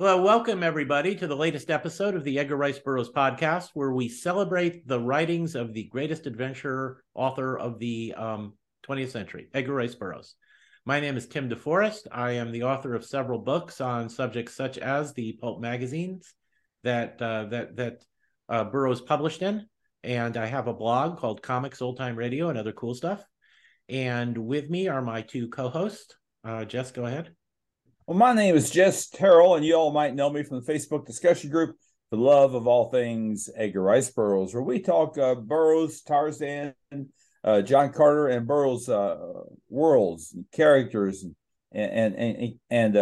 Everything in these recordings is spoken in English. Well, welcome everybody to the latest episode of the Edgar Rice Burroughs podcast, where we celebrate the writings of the greatest adventurer author of the 20th century, Edgar Rice Burroughs. My name is Tim DeForest. I am the author of several books on subjects such as the pulp magazines that Burroughs published in, and I have a blog called Comics, Old Time Radio, and other cool stuff. And with me are my two co-hosts. Jess, go ahead. Well, my name is Jess Terrell, and you all might know me from the Facebook discussion group, The Love of All Things Edgar Rice Burroughs, where we talk Burroughs, Tarzan, John Carter, and Burroughs worlds, and characters, and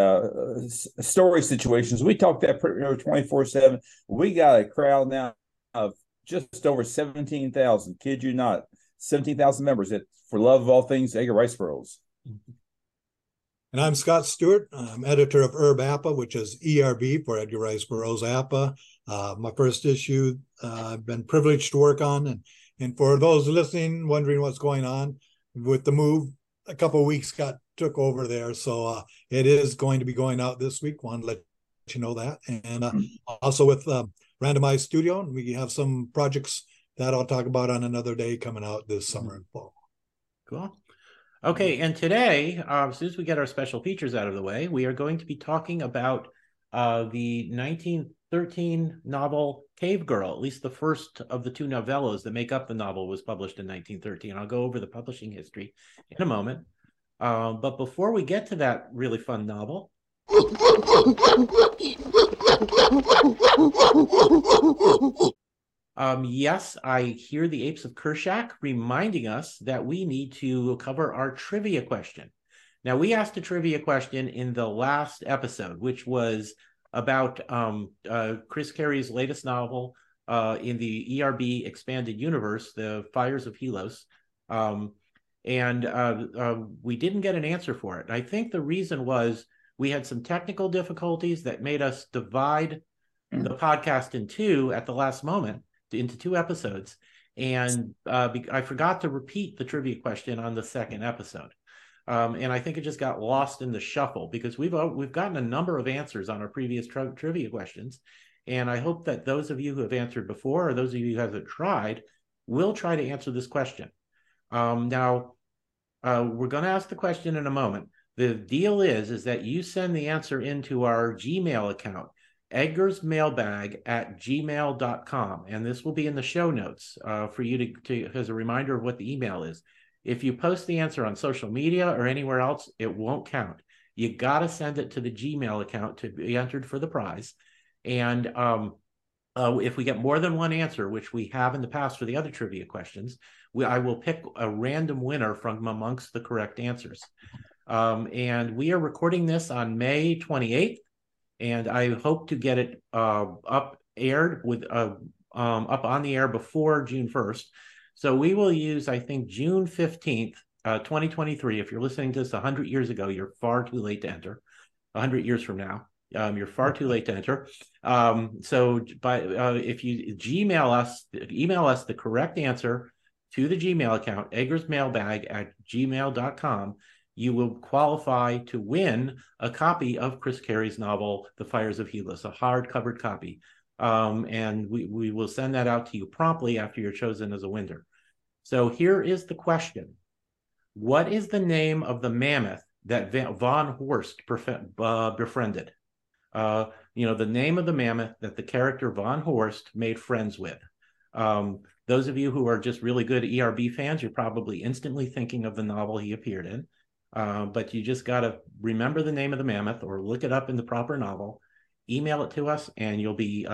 story situations. We talk that pretty much 24/7. We got a crowd now of just over 17,000. Kid you not, 17,000 members at For Love of All Things Edgar Rice Burroughs. And I'm Scott Stewart. I'm editor of ERBAPA, which is ERB for Edgar Rice Burroughs APA. My first issue I've been privileged to work on. And for those listening, wondering what's going on with the move, a couple of weeks took over there. So it is going to be going out this week. Wanted to let you know that. And also with Randomized Studio, we have some projects that I'll talk about on another day coming out this summer and fall. Cool. Okay, and today, as soon as we get our special features out of the way, we are going to be talking about the 1913 novel Cave Girl. At least the first of the two novellas that make up the novel was published in 1913. I'll go over the publishing history in a moment. But before we get to that really fun novel... yes, I hear the apes of Kerchak reminding us that we need to cover our trivia question. Now, we asked a trivia question in the last episode, which was about Chris Carey's latest novel in the ERB expanded universe, The Fires of Helos. We didn't get an answer for it. I think the reason was we had some technical difficulties that made us divide the podcast in two at the last moment, into two episodes, and I forgot to repeat the trivia question on the second episode, and I think it just got lost in the shuffle, because we've gotten a number of answers on our previous trivia questions, and I hope that those of you who have answered before, or those of you who haven't tried, will try to answer this question. We're going to ask the question in a moment. The deal is that you send the answer into our Gmail account, edgarsmailbag@gmail.com, and this will be in the show notes for you to as a reminder of what the email is. If you post the answer on social media or anywhere else, it won't count. You gotta send it to the Gmail account to be entered for the prize. And if we get more than one answer, which we have in the past for the other trivia questions, I will pick a random winner from amongst the correct answers. And we are recording this on May 28th. And I hope to get it up on the air before June 1st. So we will use, I think, June 15th, 2023. If you're listening to this 100 years ago, you're far too late to enter. 100 years from now, you're far too late to enter. If you email us the correct answer to the Gmail account, edgarsmailbag@gmail.com, you will qualify to win a copy of Chris Carey's novel, The Fires of Helis, a hard-covered copy. And we will send that out to you promptly after you're chosen as a winner. So here is the question. What is the name of the mammoth that Von Horst befriended? The name of the mammoth that the character Von Horst made friends with. Those of you who are just really good ERB fans, you're probably instantly thinking of the novel he appeared in. But you just got to remember the name of the mammoth or look it up in the proper novel, email it to us, and you'll be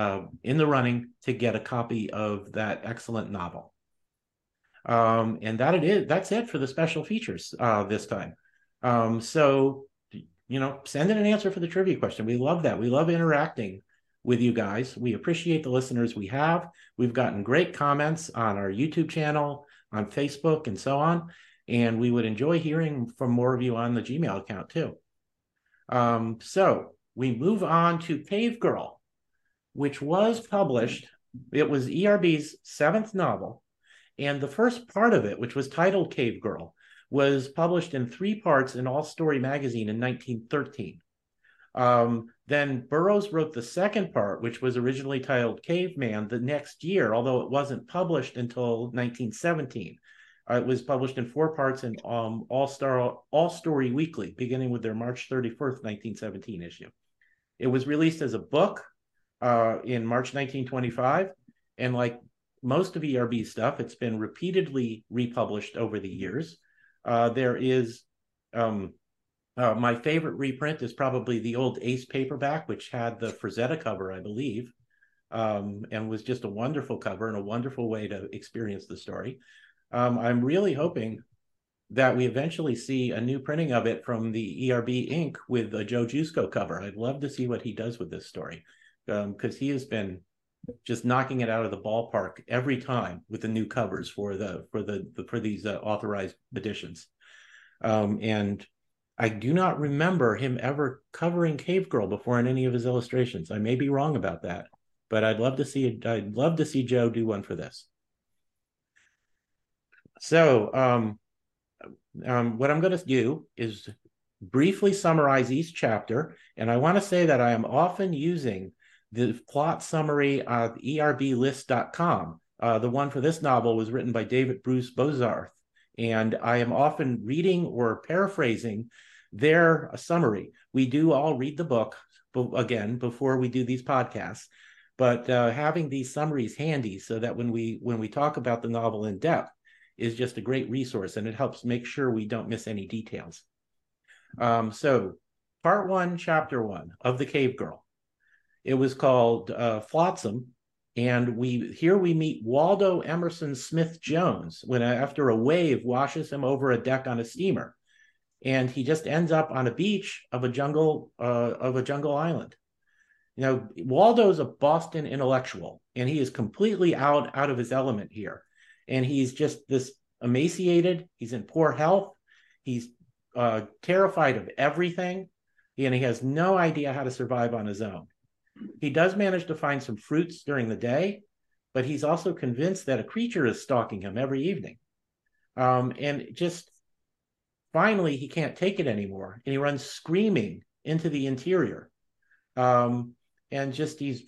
in the running to get a copy of that excellent novel. And that's it for the special features this time. So, send in an answer for the trivia question. We love that. We love interacting with you guys. We appreciate the listeners we have. We've gotten great comments on our YouTube channel, on Facebook, and so on. And we would enjoy hearing from more of you on the Gmail account, too. So we move on to Cave Girl, which was published. It was ERB's seventh novel. And the first part of it, which was titled Cave Girl, was published in 3 parts in All Story magazine in 1913. Then Burroughs wrote the second part, which was originally titled Caveman, the next year, although it wasn't published until 1917. It was published in four parts in All Story Weekly, beginning with their March 31st, 1917 issue. It was released as a book in March 1925. And like most of ERB stuff, it's been repeatedly republished over the years. There is... my favorite reprint is probably the old Ace paperback, which had the Frazetta cover, I believe, and was just a wonderful cover and a wonderful way to experience the story. I'm really hoping that we eventually see a new printing of it from the ERB Inc. with a Joe Jusko cover. I'd love to see what he does with this story, because he has been just knocking it out of the ballpark every time with the new covers for these authorized editions, and I do not remember him ever covering Cave Girl before in any of his illustrations. I may be wrong about that, but I'd love to see it. I'd love to see Joe do one for this. So what I'm going to do is briefly summarize each chapter. And I want to say that I am often using the plot summary of erblist.com. The one for this novel was written by David Bruce Bozarth. And I am often reading or paraphrasing their summary. We do all read the book, again, before we do these podcasts, but having these summaries handy so that when we talk about the novel in depth is just a great resource, and it helps make sure we don't miss any details. So part one, chapter one of The Cave Girl. It was called Flotsam. And here we meet Waldo Emerson Smith-Jones when after a wave washes him over a deck on a steamer, and he just ends up on a beach of a jungle island. You know, Waldo's a Boston intellectual, and he is completely out of his element here, and he's just this emaciated. He's in poor health. He's terrified of everything, and he has no idea how to survive on his own. He does manage to find some fruits during the day, but he's also convinced that a creature is stalking him every evening. And just finally, he can't take it anymore, and he runs screaming into the interior. And just he's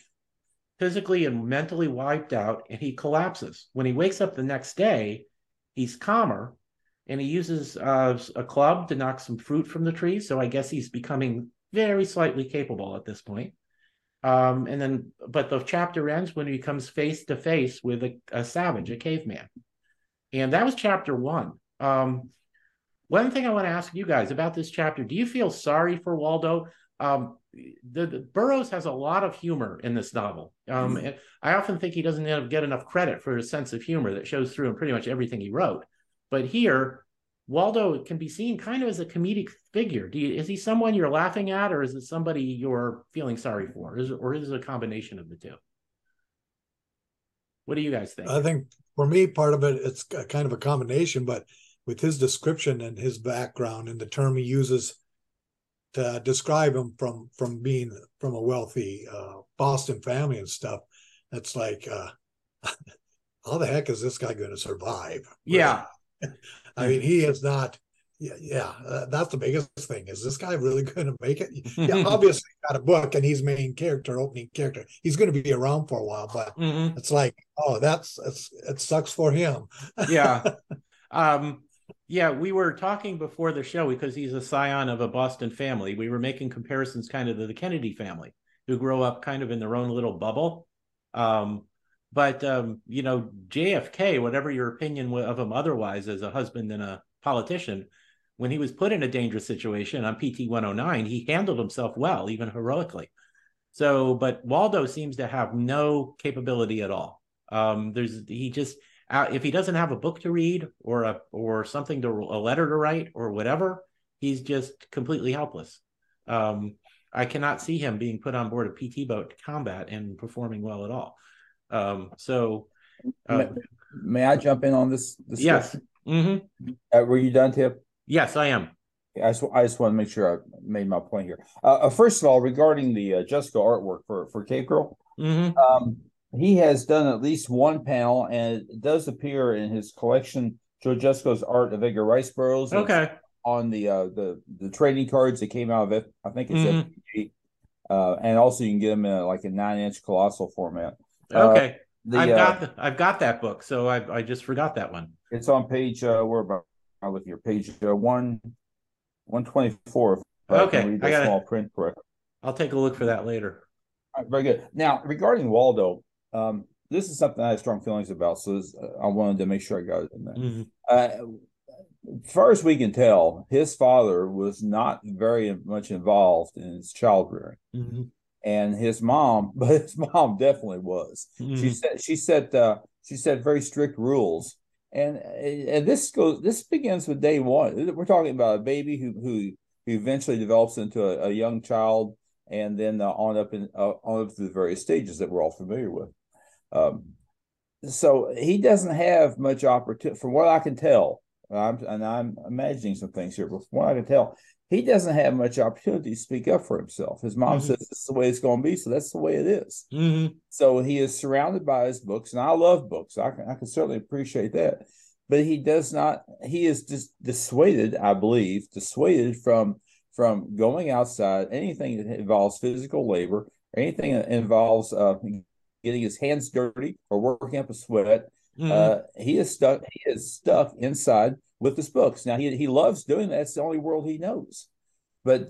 physically and mentally wiped out, and he collapses. When he wakes up the next day, he's calmer, and he uses a club to knock some fruit from the tree. So I guess he's becoming very slightly capable at this point. But the chapter ends when he comes face to face with a savage, a caveman. And that was chapter one. One thing I want to ask you guys about this chapter, do you feel sorry for Waldo? The Burroughs has a lot of humor in this novel. And I often think he doesn't get enough credit for his sense of humor that shows through in pretty much everything he wrote. But here, Waldo can be seen kind of as a comedic figure. Is he someone you're laughing at, or is it somebody you're feeling sorry for? Or is it a combination of the two? What do you guys think? I think for me, part of it's kind of a combination, but with his description and his background and the term he uses to describe him from being from a wealthy Boston family and stuff, it's like, how the heck is this guy going to survive? Right? Yeah. I mean, he is not. That's the biggest thing. Is this guy really going to make it? Yeah, obviously got a book, and he's main character, opening character. He's going to be around for a while, but it's like, oh, it sucks for him. We were talking before the show, because he's a scion of a Boston family. We were making comparisons, kind of to the Kennedy family, who grow up kind of in their own little bubble. But you know, JFK, whatever your opinion of him otherwise as a husband and a politician, when he was put in a dangerous situation on PT-109, he handled himself well, even heroically. So, but Waldo seems to have no capability at all. If he doesn't have a book to read or something to a letter to write or whatever, he's just completely helpless. I cannot see him being put on board a PT boat to combat and performing well at all. May I jump in on this discussion? Yes. Were you done, Tip? Yes, I am. I just want to make sure I made my point here. First of all, regarding the Jusko artwork for Cave Girl, he has done at least one panel, and it does appear in his collection, Joe Jusko's art of Edgar Rice Burroughs. Okay. On the trading cards that came out of it, I think it's FPG. And also you can get them in like a 9-inch colossal format. Okay. I've got that book, so I just forgot that one. It's on page page 124. Okay, I got small print correct. I'll take a look for that later. All right, very good. Now regarding Waldo, this is something I have strong feelings about, so this, I wanted to make sure I got it in there. Mm-hmm. First, we can tell his father was not very much involved in his child rearing. Mm-hmm. And his mom, but his mom definitely was. Mm. She set very strict rules, and this begins with day one. We're talking about a baby who eventually develops into a young child, and then on up to the various stages that we're all familiar with. So he doesn't have much opportunity, from what I can tell. I'm imagining some things here, but from what I can tell, he doesn't have much opportunity to speak up for himself. His mom mm-hmm. says this is the way it's going to be, so that's the way it is. Mm-hmm. So he is surrounded by his books, and I love books. I can certainly appreciate that. But he does not. He is just dissuaded, I believe, from going outside, anything that involves physical labor, or anything that involves getting his hands dirty or working up a sweat. Mm-hmm. He is stuck inside with his books. Now he loves doing that. It's the only world he knows. But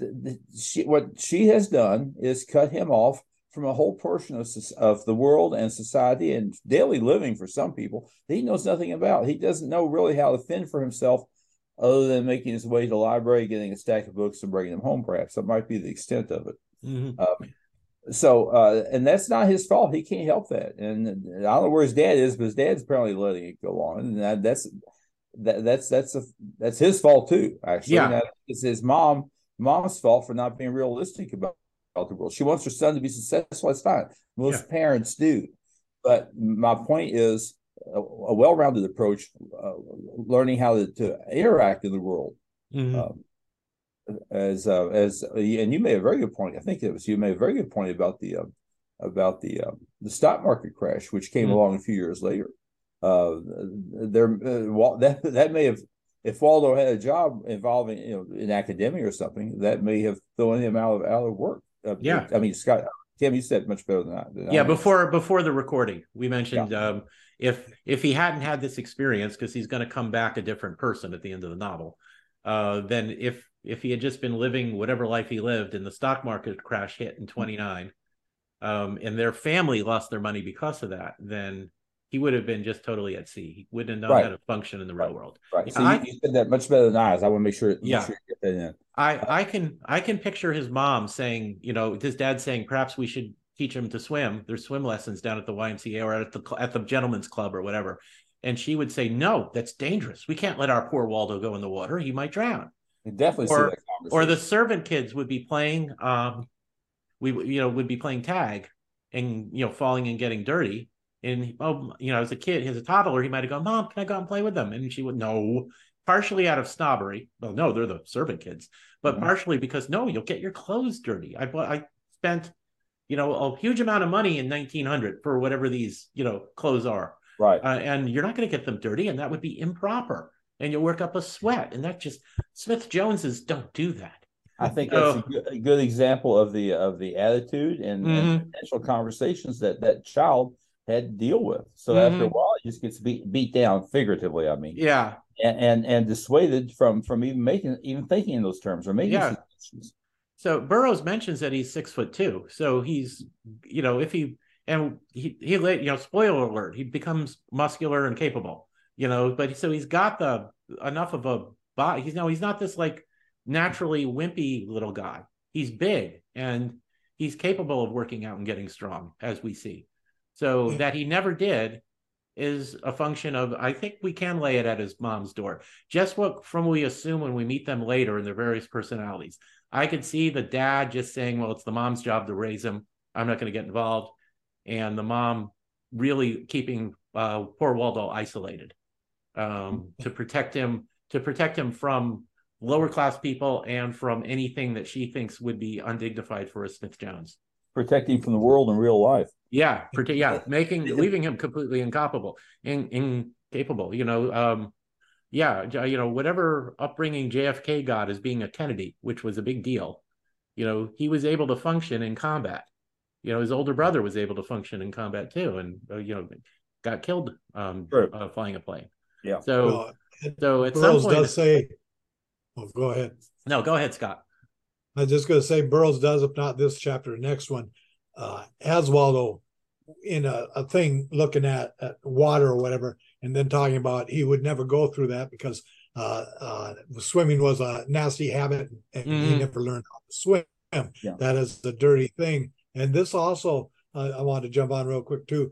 what she has done is cut him off from a whole portion of the world and society and daily living for some people that he knows nothing about. He doesn't know really how to fend for himself other than making his way to the library, getting a stack of books and bringing them home. Perhaps that might be the extent of it. Mm-hmm. And that's not his fault. He can't help that. And I don't know where his dad is, but his dad's apparently letting it go on. And that's his fault too. Actually, yeah. Now, it's his mom's fault for not being realistic about the world. She wants her son to be successful. That's fine. Most parents do. But my point is a well-rounded approach, learning how to interact in the world. Mm-hmm. And you made a very good point. I think it was you made a very good point about the stock market crash, which came mm-hmm. along a few years later. That may have, if Waldo had a job involving in academia or something, that may have thrown him out of work. Scott, Tim, you said much better than I did. Yeah, before the recording, we mentioned if he hadn't had this experience, because he's going to come back a different person at the end of the novel, then if he had just been living whatever life he lived, and the stock market crash hit in 29, and their family lost their money because of that, then he would have been just totally at sea. He wouldn't have known how to function in the real world. Right. So you said that much better than I was. I want to make sure you get that in. I can picture his mom saying, his dad saying, perhaps we should teach him to swim. There's swim lessons down at the YMCA or at the gentleman's club or whatever. And she would say, no, that's dangerous. We can't let our poor Waldo go in the water. He might drown. Definitely, or the servant kids would be playing. Would be playing tag, and falling and getting dirty. And as a kid, as a toddler, he might have gone, "Mom, can I go out and play with them?" And she would, no, partially out of snobbery. Well, no, they're the servant kids, but mm-hmm. partially because you'll get your clothes dirty. I spent a huge amount of money in 1900 for whatever these clothes are, right? And you're not going to get them dirty, and that would be improper. And you'll work up a sweat, and that just Smith-Jones's don't do that. I think that's a good example of the attitude and potential conversations that child had to deal with. So after a while, it just gets beat down figuratively. I mean, and dissuaded from even thinking in those terms or making suggestions. So Burroughs mentions that he's 6'2", so he's he spoiler alert, he becomes muscular and capable. But so he's got the enough of a body. He's not this like naturally wimpy little guy. He's big and he's capable of working out and getting strong, as we see. So that he never did is a function of, I think we can lay it at his mom's door. Just what we assume when we meet them later in their various personalities. I could see the dad just saying, well, it's the mom's job to raise him. I'm not going to get involved. And the mom really keeping poor Waldo isolated. To protect him from lower class people and from anything that she thinks would be undignified for a Smith-Jones. Protecting from the world in real life. Yeah, leaving him completely incapable. Whatever upbringing JFK got as being a Kennedy, which was a big deal, you know, he was able to function in combat. You know, his older brother was able to function in combat too, and you know, got killed flying a plane. Yeah. So, so at Burroughs some point, does say, "Oh, go ahead." No, go ahead, Scott. I was just going to say, Burroughs does, if not this chapter, the next one, has Waldo in a thing looking at water or whatever, and then talking about he would never go through that because swimming was a nasty habit, and he never learned how to swim. Yeah. That is the dirty thing. And this also, I want to jump on real quick too,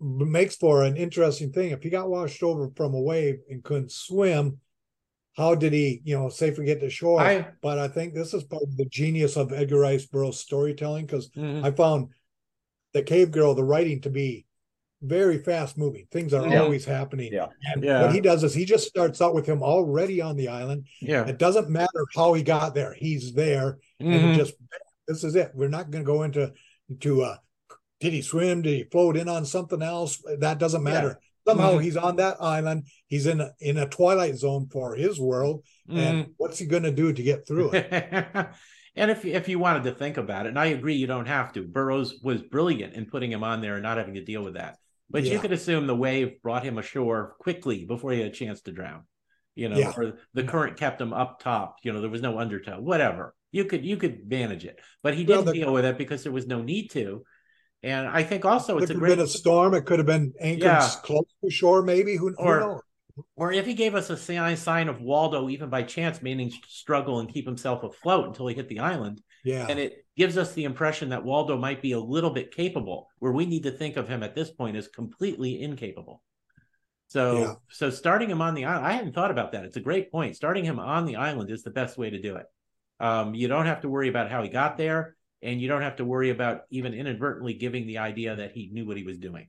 makes for an interesting thing. If he got washed over from a wave and couldn't swim, how did he, you know, safely get to shore? But I think this is part of the genius of Edgar Rice Burroughs' storytelling, because I found The Cave Girl, the writing, to be very fast moving. Things are always happening. Yeah. And what he does is he just starts out with him already on the island. Yeah. It doesn't matter how he got there. He's there. And it just, this is it. We're not going to go into did he swim? Did he float in on something else? That doesn't matter. Yeah. Somehow he's on that island. He's in a twilight zone for his world. And what's he going to do to get through it? And if you wanted to think about it, and I agree, you don't have to. Burroughs was brilliant in putting him on there and not having to deal with that. But you could assume the wave brought him ashore quickly before he had a chance to drown. You know, or the current kept him up top. You know, there was no undertow, whatever. You could manage it, but he didn't deal with it because there was no need to. And I think also it's a great storm. It could have been anchored close to shore, maybe. Who knows? Or if he gave us a sign of Waldo, even by chance, meaning struggle and keep himself afloat until he hit the island. Yeah. And it gives us the impression that Waldo might be a little bit capable, where we need to think of him at this point as completely incapable. So, so starting him on the island, I hadn't thought about that. It's a great point. Starting him on the island is the best way to do it. You don't have to worry about how he got there, and you don't have to worry about even inadvertently giving the idea that he knew what he was doing.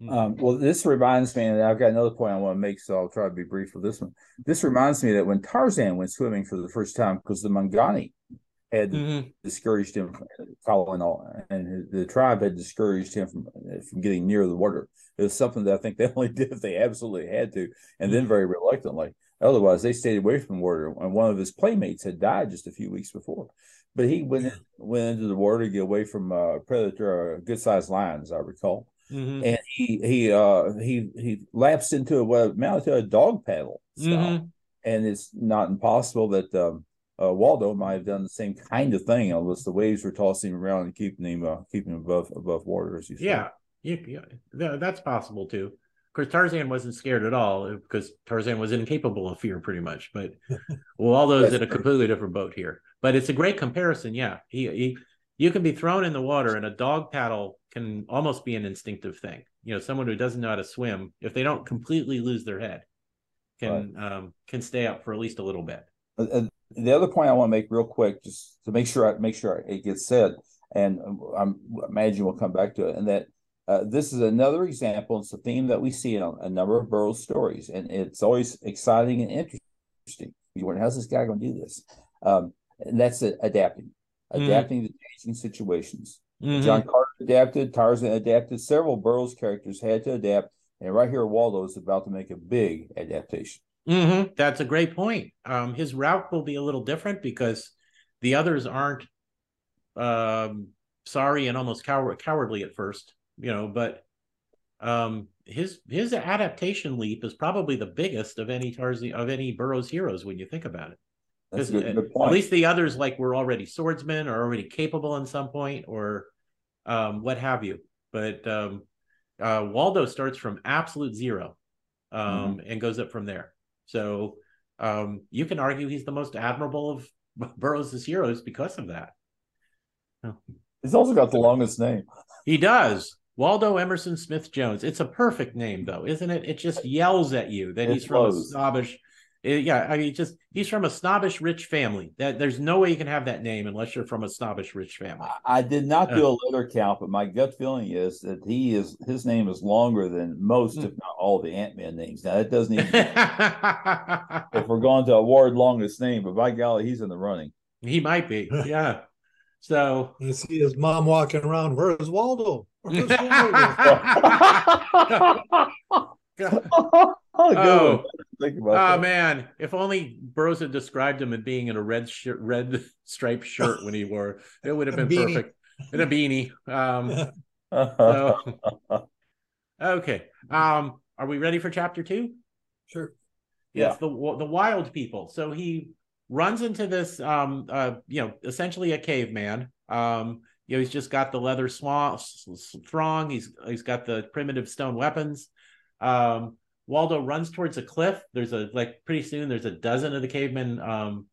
Well, this reminds me, and I've got another point I want to make, so I'll try to be brief with this one. This reminds me that when Tarzan went swimming for the first time, because the Mangani had discouraged him from following on, and the tribe had discouraged him from getting near the water. It was something that I think they only did if they absolutely had to, and then very reluctantly. Otherwise, they stayed away from water, and one of his playmates had died just a few weeks before. But he went into the water to get away from a predator, a good-sized lion, as I recall. And he lapsed into what amounted to a dog paddle style. And it's not impossible that Waldo might have done the same kind of thing, unless the waves were tossing him around and keeping him above water, as you said. Yeah, that's possible too. Of course, Tarzan wasn't scared at all because Tarzan was incapable of fear, pretty much. But Waldo's in a completely different boat here. But it's a great comparison. Yeah, you can be thrown in the water, and a dog paddle can almost be an instinctive thing. You know, someone who doesn't know how to swim, if they don't completely lose their head, can stay up for at least a little bit. The other point I want to make real quick, just to make sure it gets said, and I imagine we'll come back to it, and that. This is another example. It's a theme that we see in a number of Burroughs stories, and it's always exciting and interesting. You wonder, how's this guy going to do this? And that's adapting to changing situations. John Carter adapted, Tarzan adapted, several Burroughs characters had to adapt, and right here Waldo is about to make a big adaptation. That's a great point. His route will be a little different because the others aren't sorry and almost cowardly at first. You know, but his adaptation leap is probably the biggest of any Burroughs heroes when you think about it. That's good point. At least the others, like, were already swordsmen or already capable in some point, or what have you. But Waldo starts from absolute zero and goes up from there. So you can argue he's the most admirable of Burroughs' heroes because of that. Oh. He's also got the longest name. He does. Waldo Emerson Smith-Jones. It's a perfect name, though, isn't it? It just yells at you that he's from a snobbish. He's from a snobbish rich family. That there's no way you can have that name unless you're from a snobbish rich family. I did not do a letter count, but my gut feeling is that his name is longer than most, if not all, the Ant-Man names. Now that doesn't even. If we're going to award longest name, but by golly, he's in the running. He might be. Yeah. So you see his mom walking around. Where's Waldo? Oh, Think about that. Man, if only Burroughs had described him as being in a red striped shirt when he wore it would have been perfect. In a beanie. Okay. Are we ready for chapter 2? Sure. Yeah. It's the wild people. So he runs into this essentially a caveman. He's just got the leather thong. He's got the primitive stone weapons. Waldo runs towards a cliff. There's pretty soon there's a dozen of the cavemen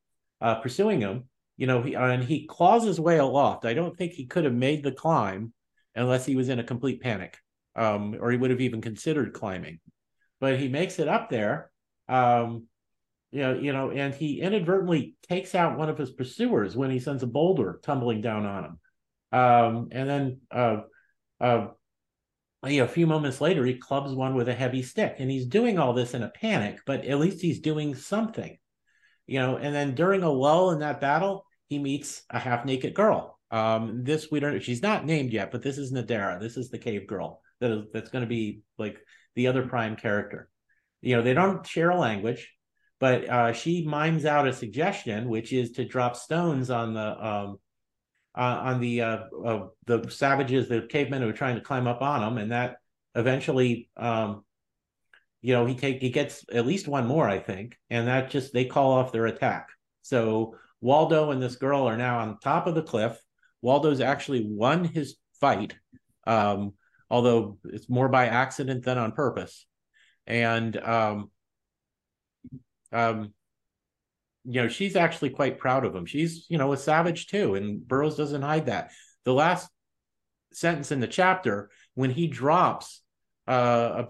pursuing him. He claws his way aloft. I don't think he could have made the climb unless he was in a complete panic, or he would have even considered climbing. But he makes it up there, and he inadvertently takes out one of his pursuers when he sends a boulder tumbling down on him. A few moments later, he clubs one with a heavy stick, and he's doing all this in a panic, but at least he's doing something. And then during a lull in that battle, he meets a half-naked girl. This we don't. She's not named yet, but this is Nadara. This is the cave girl that's going to be like the other prime character. They don't share a language, but she mimes out a suggestion, which is to drop stones on the savages, the cavemen who are trying to climb up on them, and that eventually. He gets at least one more, I think, and they call off their attack. So Waldo and this girl are now on top of the cliff. Waldo's actually won his fight, although it's more by accident than on purpose. And she's actually quite proud of him. She's a savage too, and Burroughs doesn't hide that. The last sentence in the chapter, when he drops a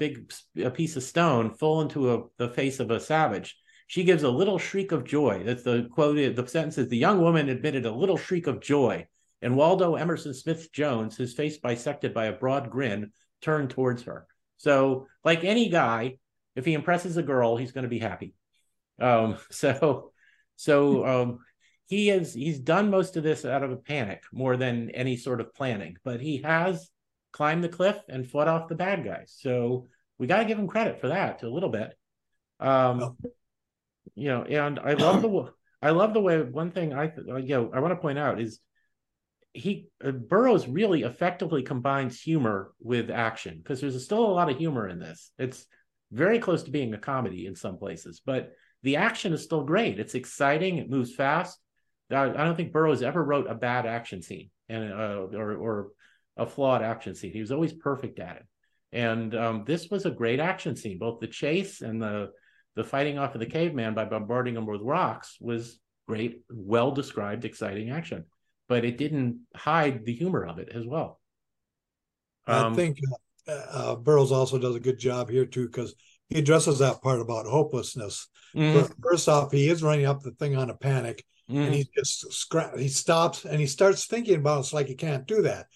piece of stone full into the face of a savage, she gives a little shriek of joy. That's the quote. The sentence is, the young woman emitted a little shriek of joy, and Waldo Emerson Smith-Jones, his face bisected by a broad grin, turned towards her. So like any guy, if he impresses a girl, he's going to be happy. He's done most of this out of a panic more than any sort of planning, but he has climbed the cliff and fought off the bad guys. So we got to give him credit for that a little bit. And I love the way, one thing I want to point out is Burroughs really effectively combines humor with action, because there's still a lot of humor in this. It's very close to being a comedy in some places, but the action is still great. It's exciting. It moves fast. I don't think Burroughs ever wrote a bad action scene or a flawed action scene. He was always perfect at it, and this was a great action scene. Both the chase and the fighting off of the caveman by bombarding him with rocks was great, well described, exciting action, but it didn't hide the humor of it as well. I think Burroughs also does a good job here too, because he addresses that part about hopelessness. Mm-hmm. First off, he is running up the thing on a panic, mm-hmm. and he just stops and he starts thinking about it. It's like he can't do that.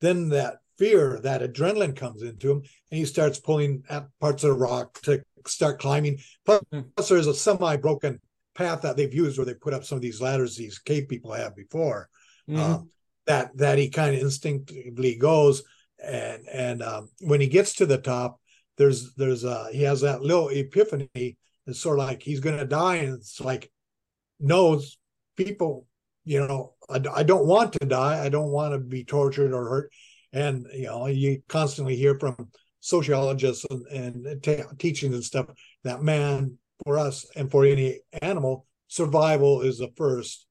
Then that fear, that adrenaline comes into him, and he starts pulling at parts of the rock to start climbing. Plus, there's a semi-broken path that they've used where they put up some of these ladders these cave people have before. Mm-hmm. That he kind of instinctively goes, and when he gets to the top, he has that little epiphany. It's sort of like he's going to die, and it's like, no, people, I don't want to die. I don't want to be tortured or hurt. And, you constantly hear from sociologists and teachings and stuff that man, for us and for any animal, survival is the first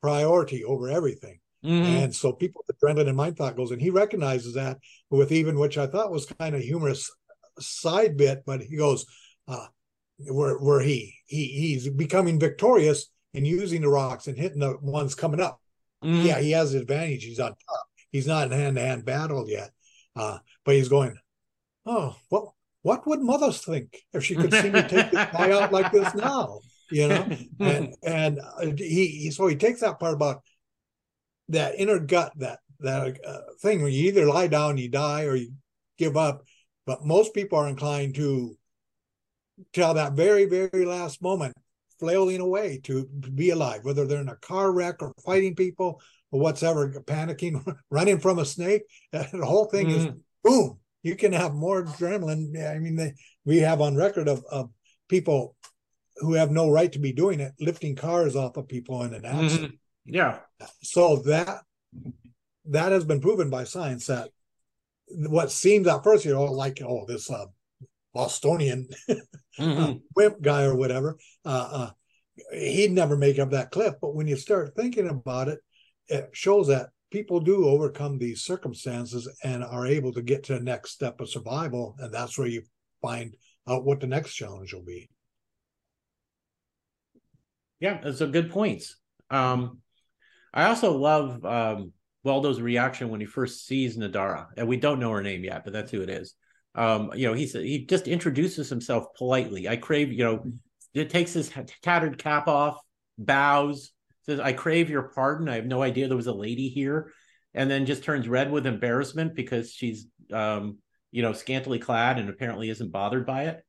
priority over everything. Mm-hmm. And so people, adrenaline and mind thought goes, and he recognizes that with even, which I thought was kind of humorous side bit, but he goes, he's becoming victorious and using the rocks and hitting the ones coming up. Mm. Yeah, he has an advantage. He's on top. He's not in hand-to-hand battle yet. But he's going, oh, well, what would mother think if she could see me take this guy out like this now? So he takes that part about that inner gut, that thing where you either lie down, you die, or you give up. But most people are inclined to, till that very, very last moment, flailing away to be alive, whether they're in a car wreck or fighting people or whatsoever, panicking, running from a snake. The whole thing is boom. You can have more adrenaline. We have on record of people who have no right to be doing it, lifting cars off of people in an accident. Mm-hmm. Yeah. So that has been proven by science that what seems at first, like, this Bostonian mm-hmm. Wimp guy or whatever, he'd never make up that cliff. But when you start thinking about it, it shows that people do overcome these circumstances and are able to get to the next step of survival. And that's where you find out what the next challenge will be. Yeah, that's a good point. I also love Waldo's reaction when he first sees Nadara, and we don't know her name yet, but that's who it is. He just introduces himself politely. I crave, it takes his tattered cap off, bows, says, "I crave your pardon. I have no idea there was a lady here," and then just turns red with embarrassment because she's, scantily clad and apparently isn't bothered by it.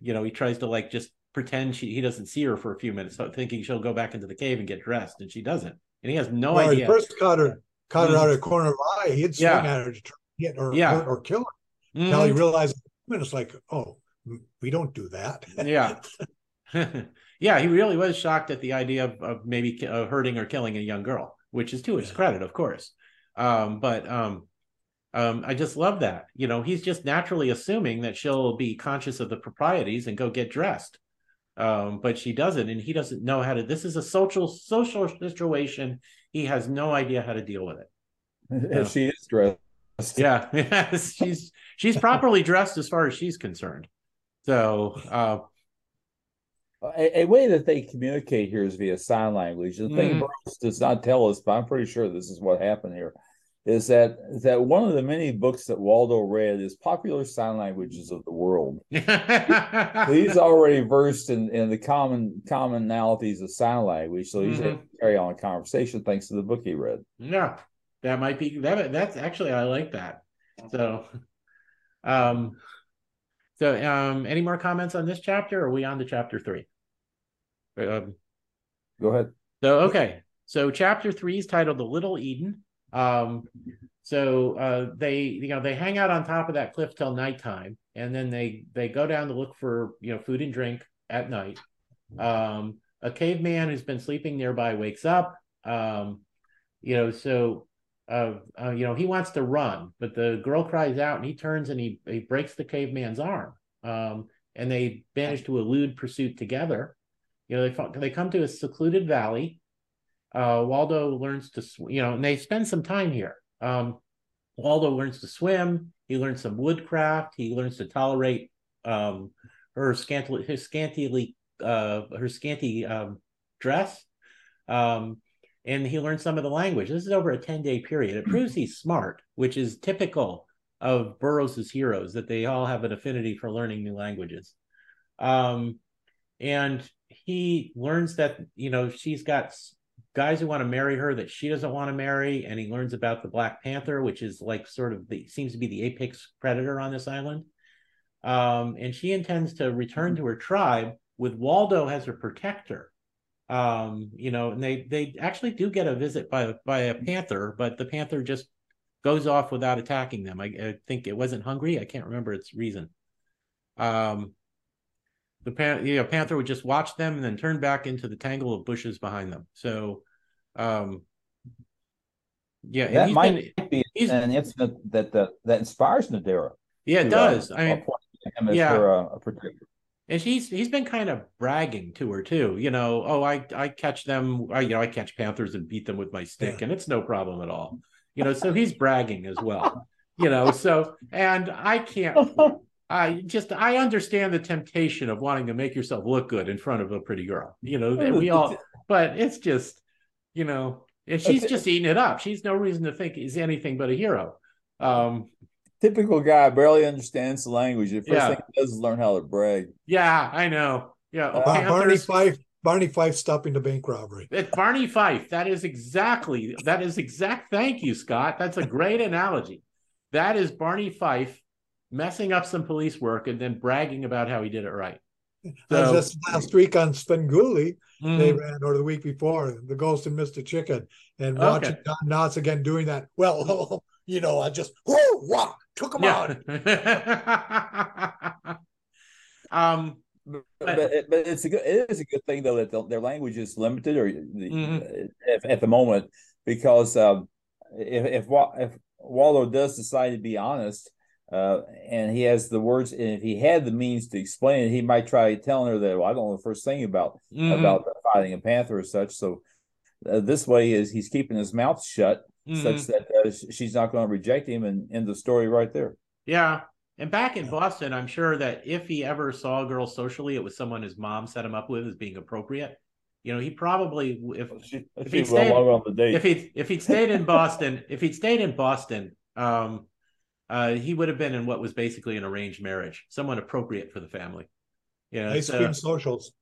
He tries to just pretend he doesn't see her for a few minutes, thinking she'll go back into the cave and get dressed, and she doesn't. And he has no idea. He first caught her out of the corner of her eye. He'd swing at her to try to get her hurt or kill her. Mm-hmm. Now he realizes it's like, oh, we don't do that. Yeah. Yeah, he really was shocked at the idea of maybe hurting or killing a young girl, which is to his credit, of course. I just love that. He's just naturally assuming that she'll be conscious of the proprieties and go get dressed. But she doesn't, and he doesn't know how to. This is a social situation. He has no idea how to deal with it. And she is dressed. Yeah, yes, she's properly dressed as far as she's concerned. So a way that they communicate here is via sign language. The thing Burroughs does not tell us, but I'm pretty sure this is what happened here, is that one of the many books that Waldo read is Popular Sign Languages of the World. He's already versed in the commonalities of sign language, so he's able to carry on a conversation thanks to the book he read. Yeah, that might be that. That's actually, I like that. So, any more comments on this chapter? Or are we on to chapter 3? Go ahead. So okay, so chapter 3 is titled "The Little Eden." They they hang out on top of that cliff till nighttime, and then they go down to look for food and drink at night. A caveman who's been sleeping nearby wakes up. He wants to run, but the girl cries out, and he turns and he breaks the caveman's arm. And they manage to elude pursuit together. They come to a secluded valley. Waldo learns to, and they spend some time here. Waldo learns to swim. He learns some woodcraft. He learns to tolerate her scanty dress. And he learns some of the language. This is over a 10-day period. It proves he's smart, which is typical of Burroughs' heroes, that they all have an affinity for learning new languages. And he learns that, she's got guys who want to marry her that she doesn't want to marry, and he learns about the Black Panther, which is seems to be the apex predator on this island. And she intends to return to her tribe with Waldo as her protector. And they actually do get a visit by a panther, but the panther just goes off without attacking them. I think it wasn't hungry. I can't remember its reason. The panther would just watch them and then turn back into the tangle of bushes behind them. So, that might be an incident that inspires Nadara. Yeah, it does. A protector. And he's been kind of bragging to her too. I catch them. I catch panthers and beat them with my stick, and it's no problem at all. So he's bragging as well. And I can't. I understand the temptation of wanting to make yourself look good in front of a pretty girl, we all, but it's just, and she's just eating it up. She's no reason to think he's anything but a hero. Typical guy, barely understands the language. The first thing he does is learn how to brag. Yeah, I know. Yeah. Barney Fife stopping the bank robbery. It's Barney Fife. That is exact. Thank you, Scott. That's a great analogy. That is Barney Fife messing up some police work and then bragging about how he did it right. So, just last week on Spangoolie, they ran, or the week before, The Ghost and Mr. Chicken, and watching Don Knotts again doing that. Well, I just took him out. But it is a good thing though that their language is limited, or at the moment, because if Waldo does decide to be honest, and he has the words, and if he had the means to explain it, he might try telling her that, well, I don't know the first thing about fighting a panther or such. So this way he's keeping his mouth shut, such that she's not going to reject him, and end the story right there. Yeah. And back in Boston, I'm sure that if he ever saw a girl socially, it was someone his mom set him up with as being appropriate. You know, he probably, if he'd stayed in Boston, he would have been in what was basically an arranged marriage, someone appropriate for the family. You know, ice cream socials.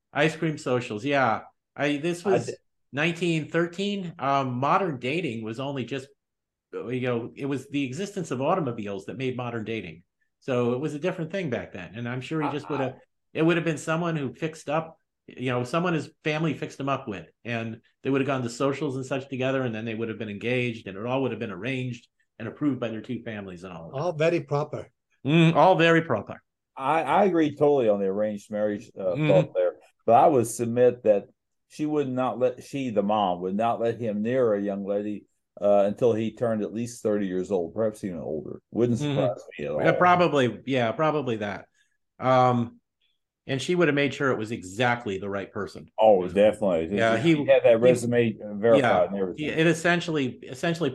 Yeah. This was 1913. Modern dating was only just, it was the existence of automobiles that made modern dating. So it was a different thing back then. And I'm sure he just would have been someone who fixed up, someone his family fixed him up with, and they would have gone to socials and such together. And then they would have been engaged, and it all would have been arranged and approved by their two families and all. All very proper. All very proper. I agree totally on the arranged marriage thought there, but I would submit that the mom would not let him near a young lady until he turned at least 30 years old, perhaps even older. Wouldn't surprise me at all. Probably that. And she would have made sure it was exactly the right person. Oh, definitely. Yeah, he had that resume verified and everything. It essentially,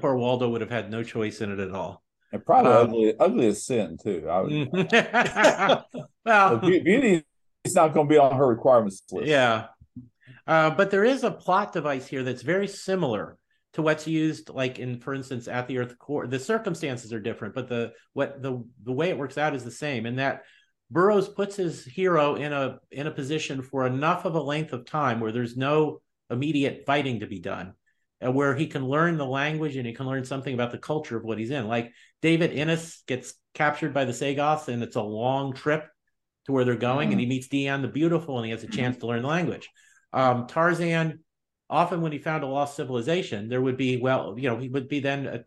poor Waldo would have had no choice in it at all. And probably ugly as sin too. I would, well, beauty is not going to be on her requirements list. Yeah, but there is a plot device here that's very similar to what's used, like in, for instance, At the Earth's Core. The circumstances are different, but the way it works out is the same. And that Burroughs puts his hero in a position for enough of a length of time where there's no immediate fighting to be done, and where he can learn the language and he can learn something about the culture of what he's in. Like David Innes gets captured by the Sagoths, and it's a long trip to where they're going, and he meets Dion the Beautiful, and he has a chance to learn the language. Tarzan, often when he found a lost civilization, there would be, he would be then...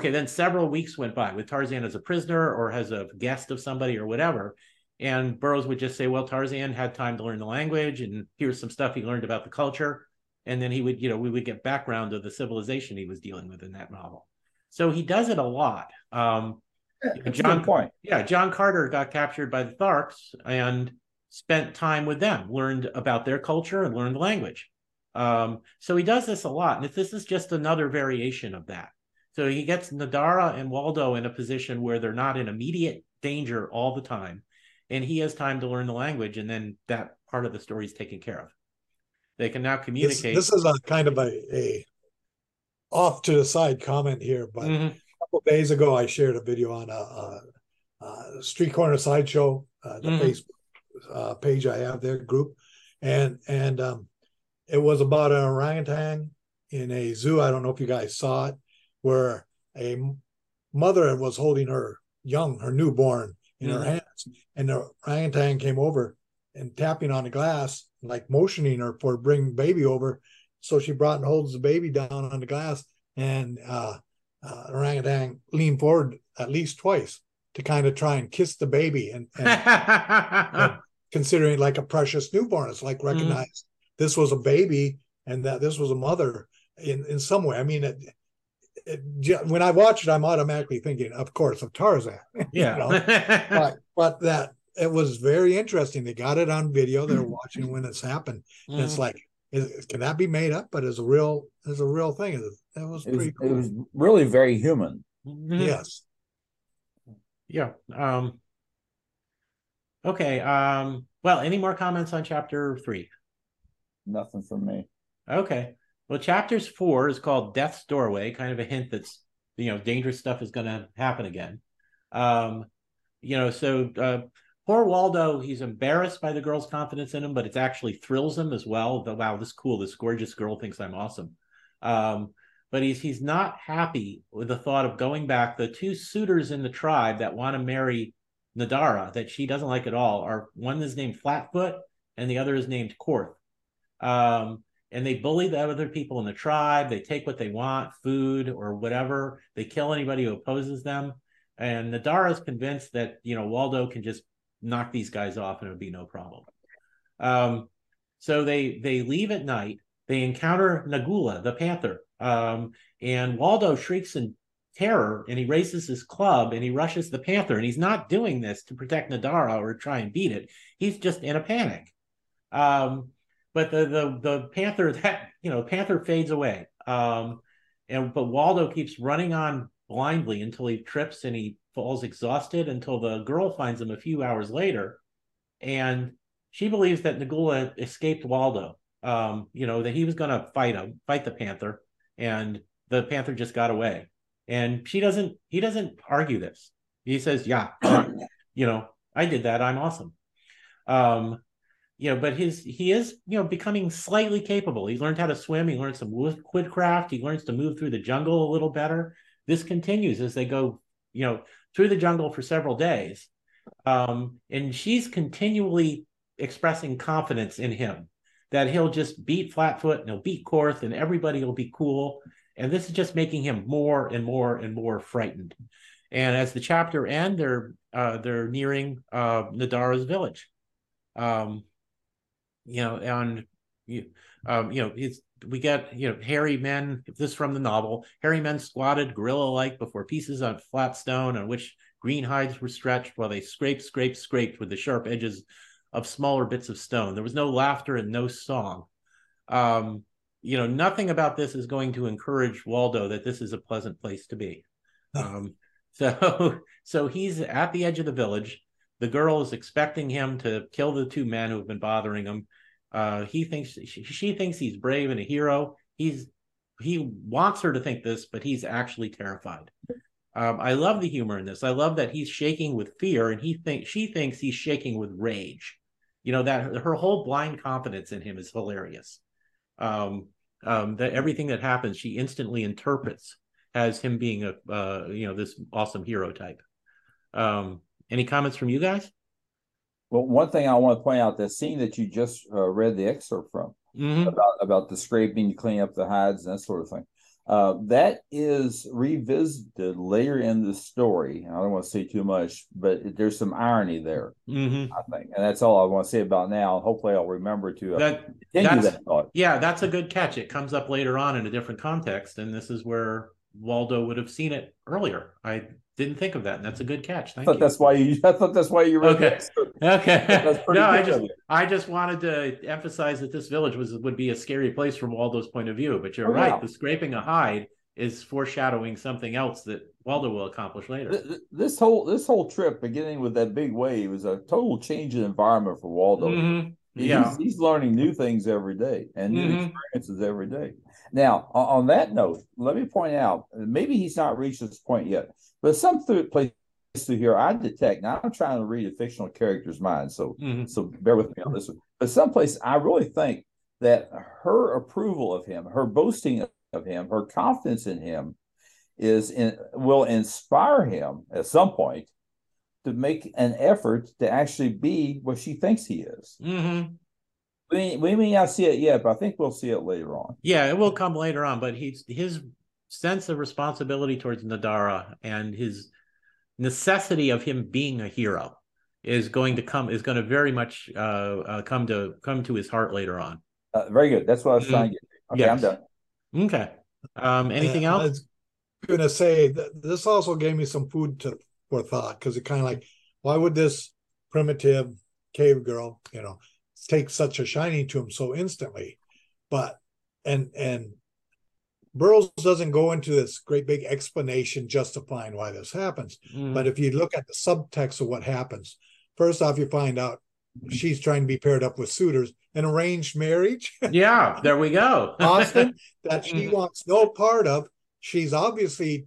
Then several weeks went by with Tarzan as a prisoner or as a guest of somebody or whatever. And Burroughs would just say, well, Tarzan had time to learn the language, and here's some stuff he learned about the culture. And then he would, we would get background of the civilization he was dealing with in that novel. So he does it a lot. John Carter got captured by the Tharks and spent time with them, learned about their culture and learned the language. So he does this a lot. And this is just another variation of that. So he gets Nadara and Waldo in a position where they're not in immediate danger all the time, and he has time to learn the language, and then that part of the story is taken care of. They can now communicate. This is a kind of a off to the side comment here, but a couple of days ago I shared a video on a Street Corner Sideshow, the Facebook page I have there, group, and it was about an orangutan in a zoo. I don't know if you guys saw it, where a mother was holding her newborn in her hands, and the orangutan came over and tapping on the glass, like motioning her for bring baby over. So she brought and holds the baby down on the glass, and orangutan leaned forward at least twice to kind of try and kiss the baby. And considering like a precious newborn, it's like recognized this was a baby and that this was a mother in some way. I mean, when I watch it, I'm automatically thinking, of course, of Tarzan. Yeah. But that it was very interesting. They got it on video. They're watching when it's happened. Mm. And it's like, can that be made up? But it's a real thing. That was pretty cool. It was really very human. Yes. Yeah. Okay. Well, any more comments on chapter 3? Nothing from me. Okay. Well, chapters 4 is called Death's Doorway, kind of a hint that's, dangerous stuff is going to happen again. Poor Waldo, he's embarrassed by the girl's confidence in him, but it actually thrills him as well. The, wow, this is cool. This gorgeous girl thinks I'm awesome. But he's not happy with the thought of going back. The two suitors in the tribe that want to marry Nadara that she doesn't like at all are, one is named Flatfoot and the other is named Korth. And they bully the other people in the tribe. They take what they want, food or whatever. They kill anybody who opposes them. And Nadara's convinced that, Waldo can just knock these guys off and it would be no problem. So they leave at night. They encounter Nagula, the panther, and Waldo shrieks in terror, and he raises his club, and he rushes the panther, and he's not doing this to protect Nadara or try and beat it. He's just in a panic. But the panther, that, you know, panther fades away. But Waldo keeps running on blindly until he trips and he falls exhausted, until the girl finds him a few hours later, and she believes that Nagula escaped Waldo. You know, that he was going to fight the panther, and the panther just got away. And he doesn't argue this. He says, yeah, you know, I did that. I'm awesome. You know, but he is, you know, becoming slightly capable. He learned how to swim. He learned some woodcraft. He learns to move through the jungle a little better. This continues as they go, you know, through the jungle for several days. And she's continually expressing confidence in him that he'll just beat Flatfoot and he'll beat Korth and everybody will be cool. And this is just making him more and more and more frightened. And as the chapter ends, they're nearing Nadara's village. You know, and you know, it's, we get, you know, hairy men. This is from the novel. Hairy men squatted gorilla-like before pieces of flat stone on which green hides were stretched, while they scraped, scraped, scraped with the sharp edges of smaller bits of stone. There was no laughter and no song. You know, nothing about this is going to encourage Waldo that this is a pleasant place to be. So he's at the edge of the village. The girl is expecting him to kill the two men who have been bothering him. He thinks she thinks he's brave and a hero. He wants her to think this, but he's actually terrified. I love the humor in this. I love that he's shaking with fear, and she thinks he's shaking with rage. You know, that her whole blind confidence in him is hilarious. That everything that happens, she instantly interprets as him being a you know, this awesome hero type. Any comments from you guys? Well, one thing I want to point out, that scene that you just read the excerpt from, about the scraping, cleaning up the hides and that sort of thing, that is revisited later in the story. I don't want to say too much, but there's some irony there, I think. And that's all I want to say about now. Hopefully I'll remember to continue that thought. Yeah, that's a good catch. It comes up later on in a different context, and this is where Waldo would have seen it earlier. I didn't think of that, and that's a good catch. Thank you. I thought that's why you read that. Okay. That's pretty good. I just wanted to emphasize that this village would be a scary place from Waldo's point of view. But you're right. Wow. The scraping a hide is foreshadowing something else that Waldo will accomplish later. This whole trip, beginning with that big wave, was a total change in environment for Waldo. He's learning new things every day and new experiences every day. Now, on that note, let me point out, maybe he's not reached this point yet, but some place through here I detect, now I'm trying to read a fictional character's mind, so bear with me on this one, but someplace I really think that her approval of him, her boasting of him, her confidence in him will inspire him at some point to make an effort to actually be what she thinks he is. We may not see it yet, but I think we'll see it later on. Yeah, it will come later on, but his sense of responsibility towards Nadara and his necessity of him being a hero is going to very much come to his heart later on. Very good. That's what I was trying to get. Okay, yes. I'm done. Okay. Anything else? I was going to say, this also gave me some food for thought, because it kind of like, why would this primitive cave girl, you know, take such a shining to him so instantly? But and Burroughs doesn't go into this great big explanation justifying why this happens, but if you look at the subtext of what happens, first off, you find out she's trying to be paired up with suitors, an arranged marriage, there we go, Austin, that she wants no part of. She's obviously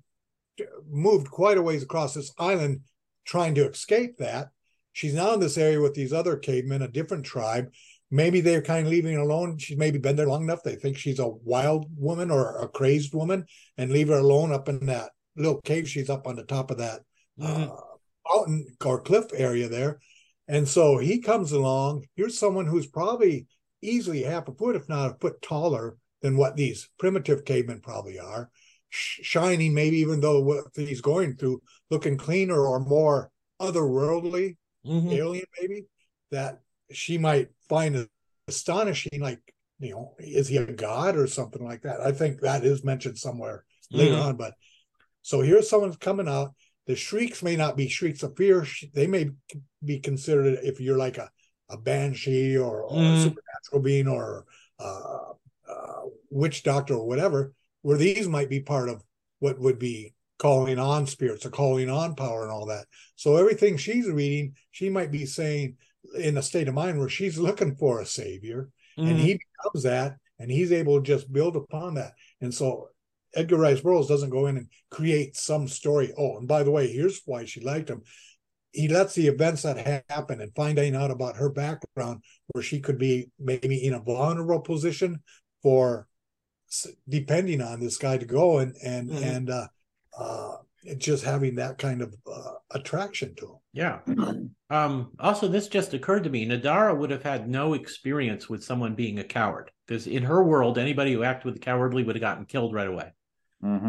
moved quite a ways across this island trying to escape that. She's now in this area with these other cavemen, a different tribe. Maybe they're kind of leaving her alone. She's maybe been there long enough. They think she's a wild woman or a crazed woman and leave her alone up in that little cave. She's up on the top of that mountain or cliff area there. And so he comes along. Here's someone who's probably easily half a foot, if not a foot taller than what these primitive cavemen probably are. Shining, maybe even though what he's going through, looking cleaner or more otherworldly, alien maybe, that she might find astonishing, like, you know, is he a god or something like that? I think that is mentioned somewhere later on. But so here's someone's coming out. The shrieks may not be shrieks of fear. They may be considered, if you're like a banshee or a supernatural being or witch doctor or whatever, where these might be part of what would be calling on spirits or calling on power and all that. So everything she's reading, she might be saying in a state of mind where she's looking for a savior, and he becomes that, and he's able to just build upon that. And so Edgar Rice Burroughs doesn't go in and create some story. Oh, and by the way, here's why she liked him. He lets the events that happen and finding out about her background, where she could be maybe in a vulnerable position for depending on this guy to go and just having that kind of attraction to him. Yeah. Also, this just occurred to me. Nadara would have had no experience with someone being a coward, because in her world, anybody who acted cowardly would have gotten killed right away.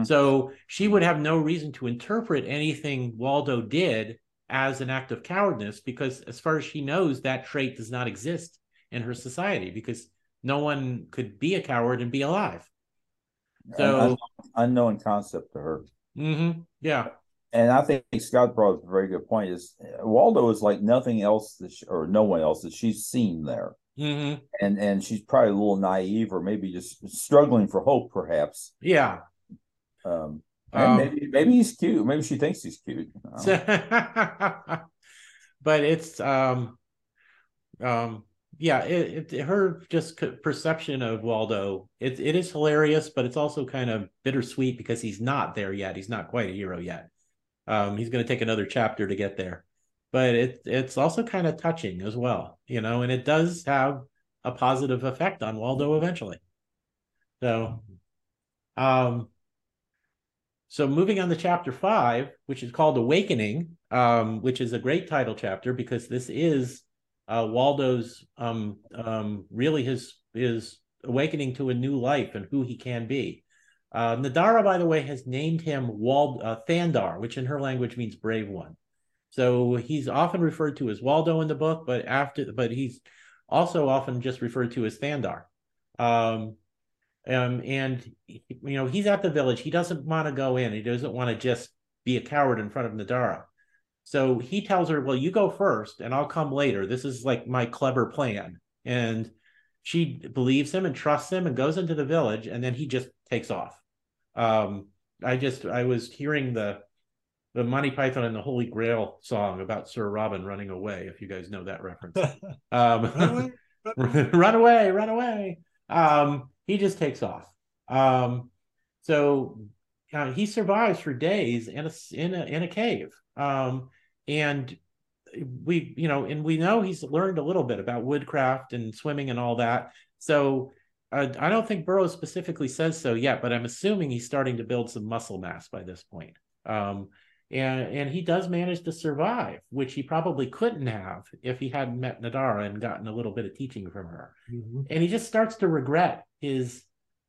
So she would have no reason to interpret anything Waldo did as an act of cowardness, because as far as she knows, that trait does not exist in her society, because no one could be a coward and be alive. So unknown concept to her. Yeah. And I think Scott brought up a very good point. Is Waldo is like nothing else that no one else that she's seen there. And she's probably a little naive, or maybe just struggling for hope, perhaps. Yeah. Maybe he's cute. Maybe she thinks he's cute. But it's yeah, her just perception of Waldo, it is hilarious, but it's also kind of bittersweet, because he's not there yet. He's not quite a hero yet. He's going to take another chapter to get there. But it's also kind of touching as well, you know, and it does have a positive effect on Waldo eventually. So so moving on to chapter 5, which is called Awakening, which is a great title chapter, because this is Waldo's really his awakening to a new life and who he can be. Nadara, by the way, has named him Thandar, which in her language means brave one. So he's often referred to as Waldo in the book, but he's also often just referred to as Thandar. And you know, he's at the village. He doesn't want to go in. He doesn't want to just be a coward in front of Nadara. So he tells her, well, you go first and I'll come later. This is like my clever plan. And she believes him and trusts him and goes into the village, and then he just takes off. I was hearing the Monty Python and the Holy Grail song about Sir Robin running away, if you guys know that reference. Run away. He just takes off. So he survives for days in a cave. And we know he's learned a little bit about woodcraft and swimming and all that. So I don't think Burroughs specifically says so yet, but I'm assuming he's starting to build some muscle mass by this point. And he does manage to survive, which he probably couldn't have if he hadn't met Nadara and gotten a little bit of teaching from her. And he just starts to regret his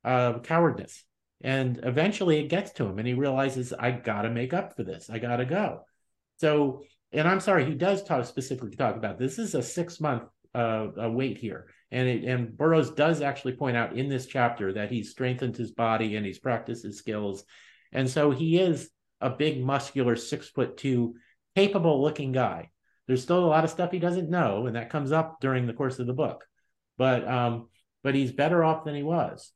cowardness. And eventually it gets to him, and he realizes, I got to make up for this. I got to go. So, and I'm sorry, he does specifically talk about this. This is a 6-month wait here. And Burroughs does actually point out in this chapter that he's strengthened his body and he's practiced his skills. And so he is a big, muscular, 6'2", capable-looking guy. There's still a lot of stuff he doesn't know, and that comes up during the course of the book. But he's better off than he was.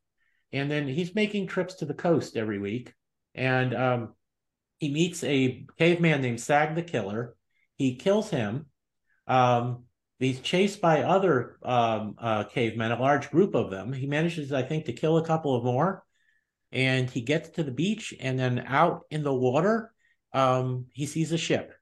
And then he's making trips to the coast every week. And he meets a caveman named Sag the Killer. He kills him. He's chased by other cavemen, a large group of them. He manages, I think, to kill a couple of more. And he gets to the beach, and then out in the water, he sees a ship.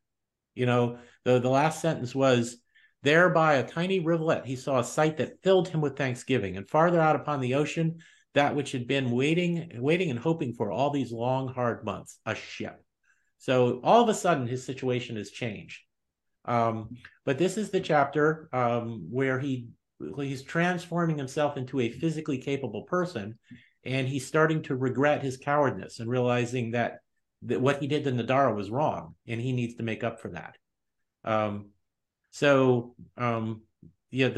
You know, the last sentence was, there by a tiny rivulet, he saw a sight that filled him with thanksgiving. And farther out upon the ocean, that which had been waiting and hoping for all these long, hard months, a ship. So all of a sudden, his situation has changed. But this is the chapter where he's transforming himself into a physically capable person. And he's starting to regret his cowardness and realizing that what he did to Nadara was wrong, and he needs to make up for that. Yeah,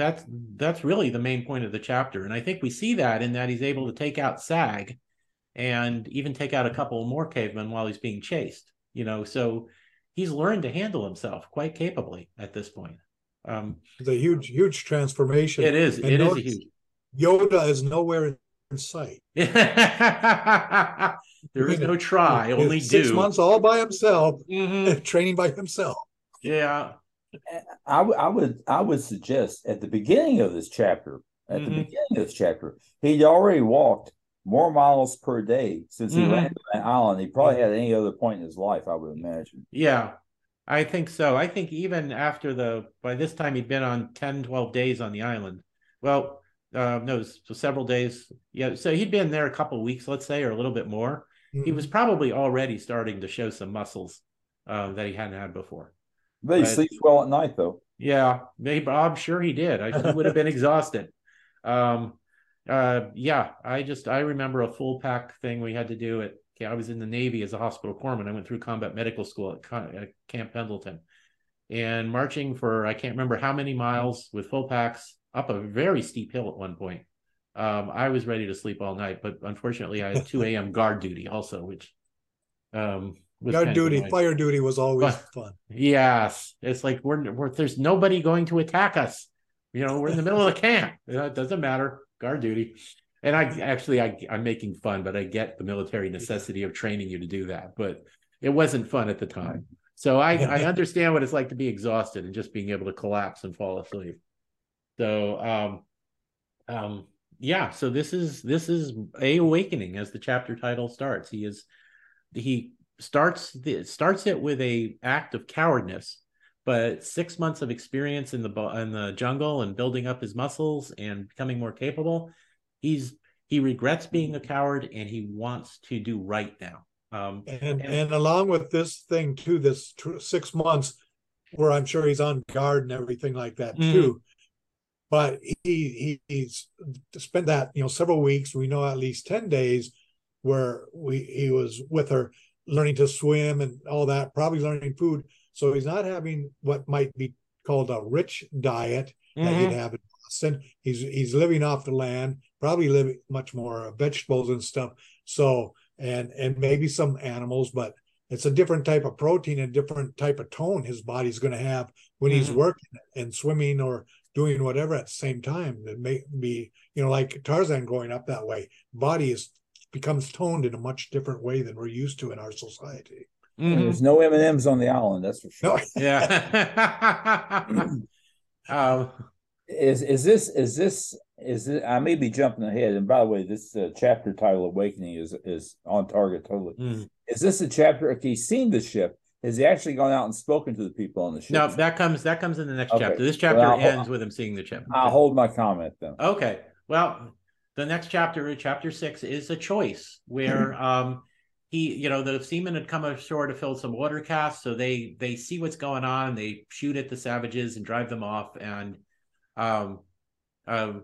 that's really the main point of the chapter. And I think we see that in that he's able to take out Sag and even take out a couple more cavemen while he's being chased, you know, so he's learned to handle himself quite capably at this point. It's a huge transformation. It is. It is a huge. Yoda is nowhere in sight. There is no try, only do. 6 months all by himself, training by himself. Yeah. I would suggest at the beginning of this chapter, he'd already walked more miles per day since he landed on an island. He probably had any other point in his life, I would imagine. Yeah, I think so. I think even after by this time he'd been on 10, 12 days on the island. Well, no, so several days. Yeah, so he'd been there a couple of weeks, let's say, or a little bit more. He was probably already starting to show some muscles that he hadn't had before. But he sleeps well at night, though. Yeah, maybe, I'm sure he did. He would have been exhausted. I remember a full pack thing we had to do at. I was in the Navy as a hospital corpsman. I went through combat medical school at Camp Pendleton, and marching for I can't remember how many miles with full packs up a very steep hill at one point. I was ready to sleep all night, but unfortunately, I had 2 a.m. guard duty also, which. Guard duty, fire duty was always fun. Yes, it's like there's nobody going to attack us. You know, we're in the middle of the camp. It doesn't matter. Guard duty, and I'm making fun, but I get the military necessity of training you to do that. But it wasn't fun at the time, so I understand what it's like to be exhausted and just being able to collapse and fall asleep. So, So this is a awakening, as the chapter title starts. He starts it with a act of cowardness, but 6 months of experience in the jungle and building up his muscles and becoming more capable, he regrets being a coward and he wants to do right now. And along with this thing too, this 6 months where I'm sure he's on guard and everything like that too, but he's spent that, you know, several weeks. We know at least 10 days where he was with her, learning to swim and all that, probably learning food. So he's not having what might be called a rich diet that you'd have in Boston. He's living off the land, probably living much more vegetables and stuff. So, and maybe some animals, but it's a different type of protein, a different type of tone his body's going to have when he's working and swimming or doing whatever at the same time. It may be, you know, like Tarzan growing up that way. Body becomes toned in a much different way than we're used to in our society. There's no M&Ms on the island, that's for sure. Yeah. Is this? I may be jumping ahead. And by the way, this chapter title "Awakening" is on target totally. Is this a chapter? Okay, he's seen the ship. Has he actually gone out and spoken to the people on the ship? No, that comes in the next chapter. This chapter ends with him seeing the ship. I'll hold my comment then. Okay. Well, the next chapter, chapter 6, is a choice where he, you know, the seamen had come ashore to fill some water casks, so they see what's going on and they shoot at the savages and drive them off. And, in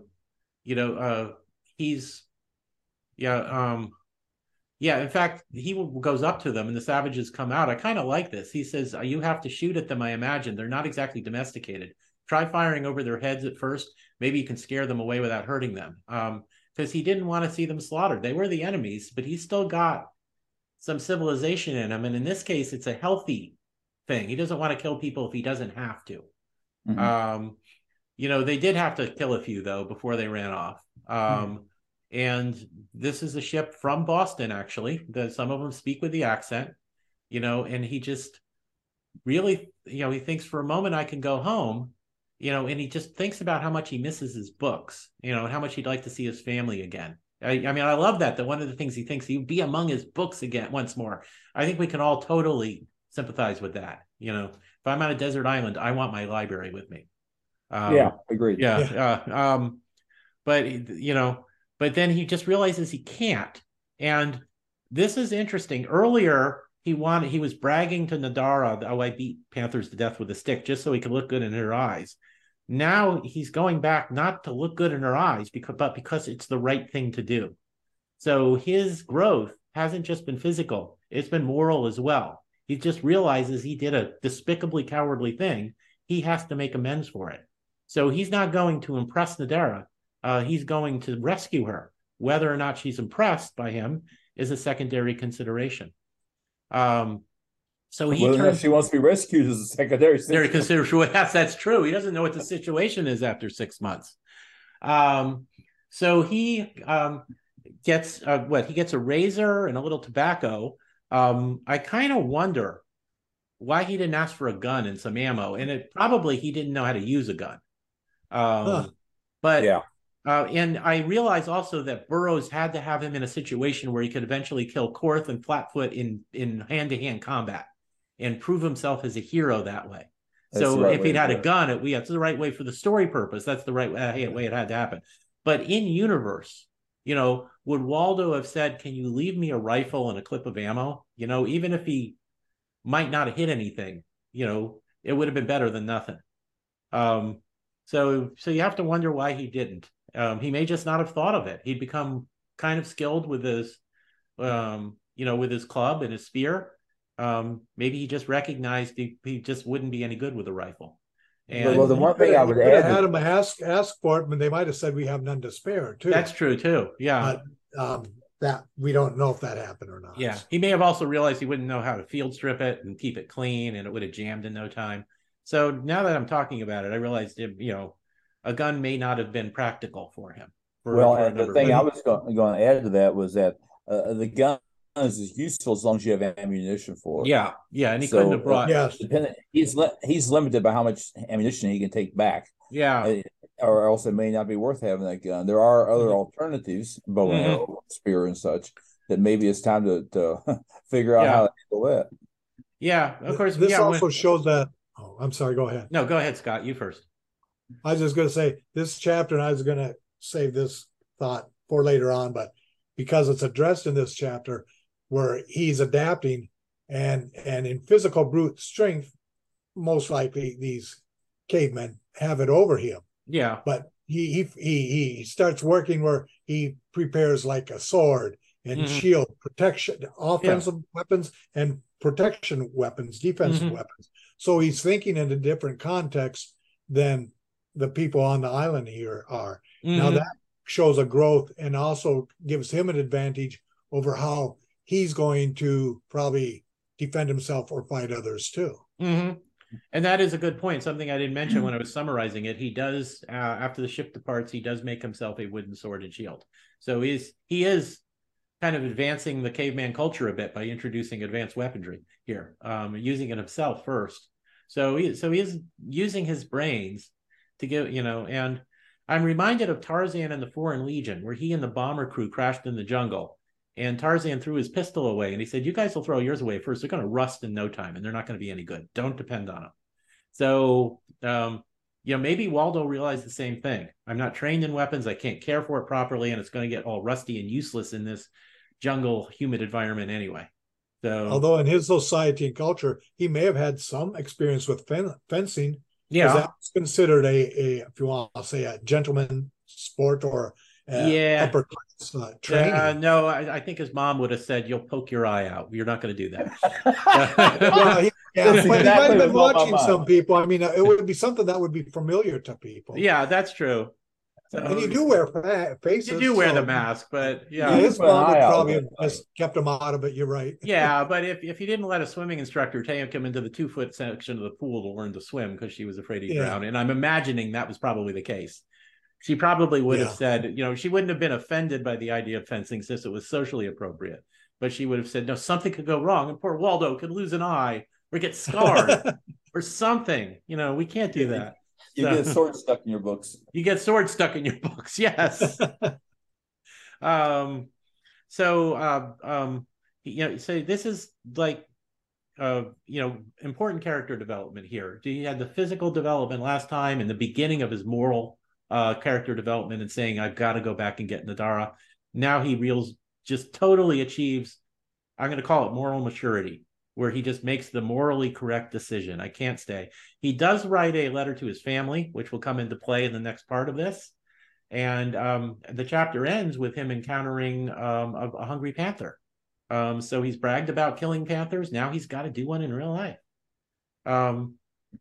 fact, he goes up to them and the savages come out. I kind of like this. He says, "You have to shoot at them, I imagine. They're not exactly domesticated. Try firing over their heads at first. Maybe you can scare them away without hurting them." Because he didn't want to see them slaughtered. They were the enemies, but he still got some civilization in him. And in this case, it's a healthy thing. He doesn't want to kill people if he doesn't have to. They did have to kill a few, though, before they ran off. And this is a ship from Boston, actually. Some of them speak with the accent, you know, and he just really, you know, he thinks for a moment, I can go home. You know, and he just thinks about how much he misses his books, you know, and how much he'd like to see his family again. I mean, I love that one of the things he thinks he'd be among his books again once more. I think we can all totally sympathize with that. You know, if I'm on a desert island, I want my library with me. Agreed. But then he just realizes he can't. And this is interesting. Earlier, he was bragging to Nadara, "Oh, I beat panthers to death with a stick," just so he could look good in her eyes. Now he's going back not to look good in her eyes, because it's the right thing to do. So his growth hasn't just been physical, it's been moral as well. He just realizes he did a despicably cowardly thing. He has to make amends for it. So he's not going to impress Nadara. He's going to rescue her. Whether or not she's impressed by him is a secondary consideration. So he turns, she wants to be rescued as a secondary consideration. That's true. He doesn't know what the situation is after 6 months. So he gets he gets a razor and a little tobacco. I kind of wonder why he didn't ask for a gun and some ammo, and it probably he didn't know how to use a gun. But yeah. And I realize also that Burroughs had to have him in a situation where he could eventually kill Korth and Flatfoot in hand-to-hand combat and prove himself as a hero that way. That's so if he'd had a gun, that's the right way for the story purpose. That's the right way it had to happen. But in universe, you know, would Waldo have said, can you leave me a rifle and a clip of ammo? You know, even if he might not have hit anything, you know, it would have been better than nothing. So you have to wonder why he didn't. He may just not have thought of it. He'd become kind of skilled with his, with his club and his spear. Maybe he just recognized he just wouldn't be any good with a rifle. And well, the one thing I would add, had him ask for it, and they might have said we have none to spare too. That's true too. Yeah, but, that we don't know if that happened or not. Yeah, he may have also realized he wouldn't know how to field strip it and keep it clean, and it would have jammed in no time. So now that I'm talking about it, I realized a gun may not have been practical for him. The thing I was going to add to that was that the gun is useful as long as you have ammunition for it. Yeah, yeah, and he couldn't have brought. Yeah, he's limited by how much ammunition he can take back. Yeah, or else it may not be worth having that gun. There are other alternatives, bow and arrow, spear, and such. That maybe it's time to figure out how to handle it. Yeah, of course. This also shows that. Oh, I'm sorry. Go ahead. No, go ahead, Scott. You first. I was just going to say this chapter, and I was going to save this thought for later on, but because it's addressed in this chapter where he's adapting and in physical brute strength, most likely these cavemen have it over him. Yeah. But he starts working where he prepares like a sword and shield protection, offensive weapons and protection weapons, defensive weapons. So he's thinking in a different context than the people on the island here are. Now that shows a growth and also gives him an advantage over how he's going to probably defend himself or fight others too. And that is a good point. Something I didn't mention when I was summarizing it, he does, after the ship departs, he does make himself a wooden sword and shield. So he is kind of advancing the caveman culture a bit by introducing advanced weaponry here, using it himself first. So he is using his brains to give, and I'm reminded of Tarzan and the Foreign Legion, where he and the bomber crew crashed in the jungle, and Tarzan threw his pistol away, and he said, you guys will throw yours away first. They're going to rust in no time, and they're not going to be any good. Don't depend on them. So, maybe Waldo realized the same thing. I'm not trained in weapons. I can't care for it properly, and it's going to get all rusty and useless in this jungle, humid environment anyway. So, although in his society and culture, he may have had some experience with fencing. Yeah, that was considered a if you want to say a gentleman sport or upper class training. No, I think his mom would have said, "You'll poke your eye out. You're not going to do that." Well, he might have been watching some people. I mean, it would be something that would be familiar to people. Yeah, that's true. So, and you do wear faces. You do wear the mask, but his mom would probably just kept him out of it. You're right. Yeah, but if he didn't let a swimming instructor take him into the 2-foot section of the pool to learn to swim because she was afraid he'd drown, and I'm imagining that was probably the case. She probably would have said, she wouldn't have been offended by the idea of fencing since it was socially appropriate, but she would have said, no, something could go wrong, and poor Waldo could lose an eye or get scarred or something. We can't do that. You get a sword stuck in your books. You get sword stuck in your books, yes. So this is like, important character development here. He had the physical development last time and the beginning of his moral character development and saying, I've got to go back and get Nadara. Now he just totally achieves, I'm going to call it moral maturity, where he just makes the morally correct decision. I can't stay. He does write a letter to his family, which will come into play in the next part of this. And the chapter ends with him encountering a hungry panther. So he's bragged about killing panthers. Now he's got to do one in real life.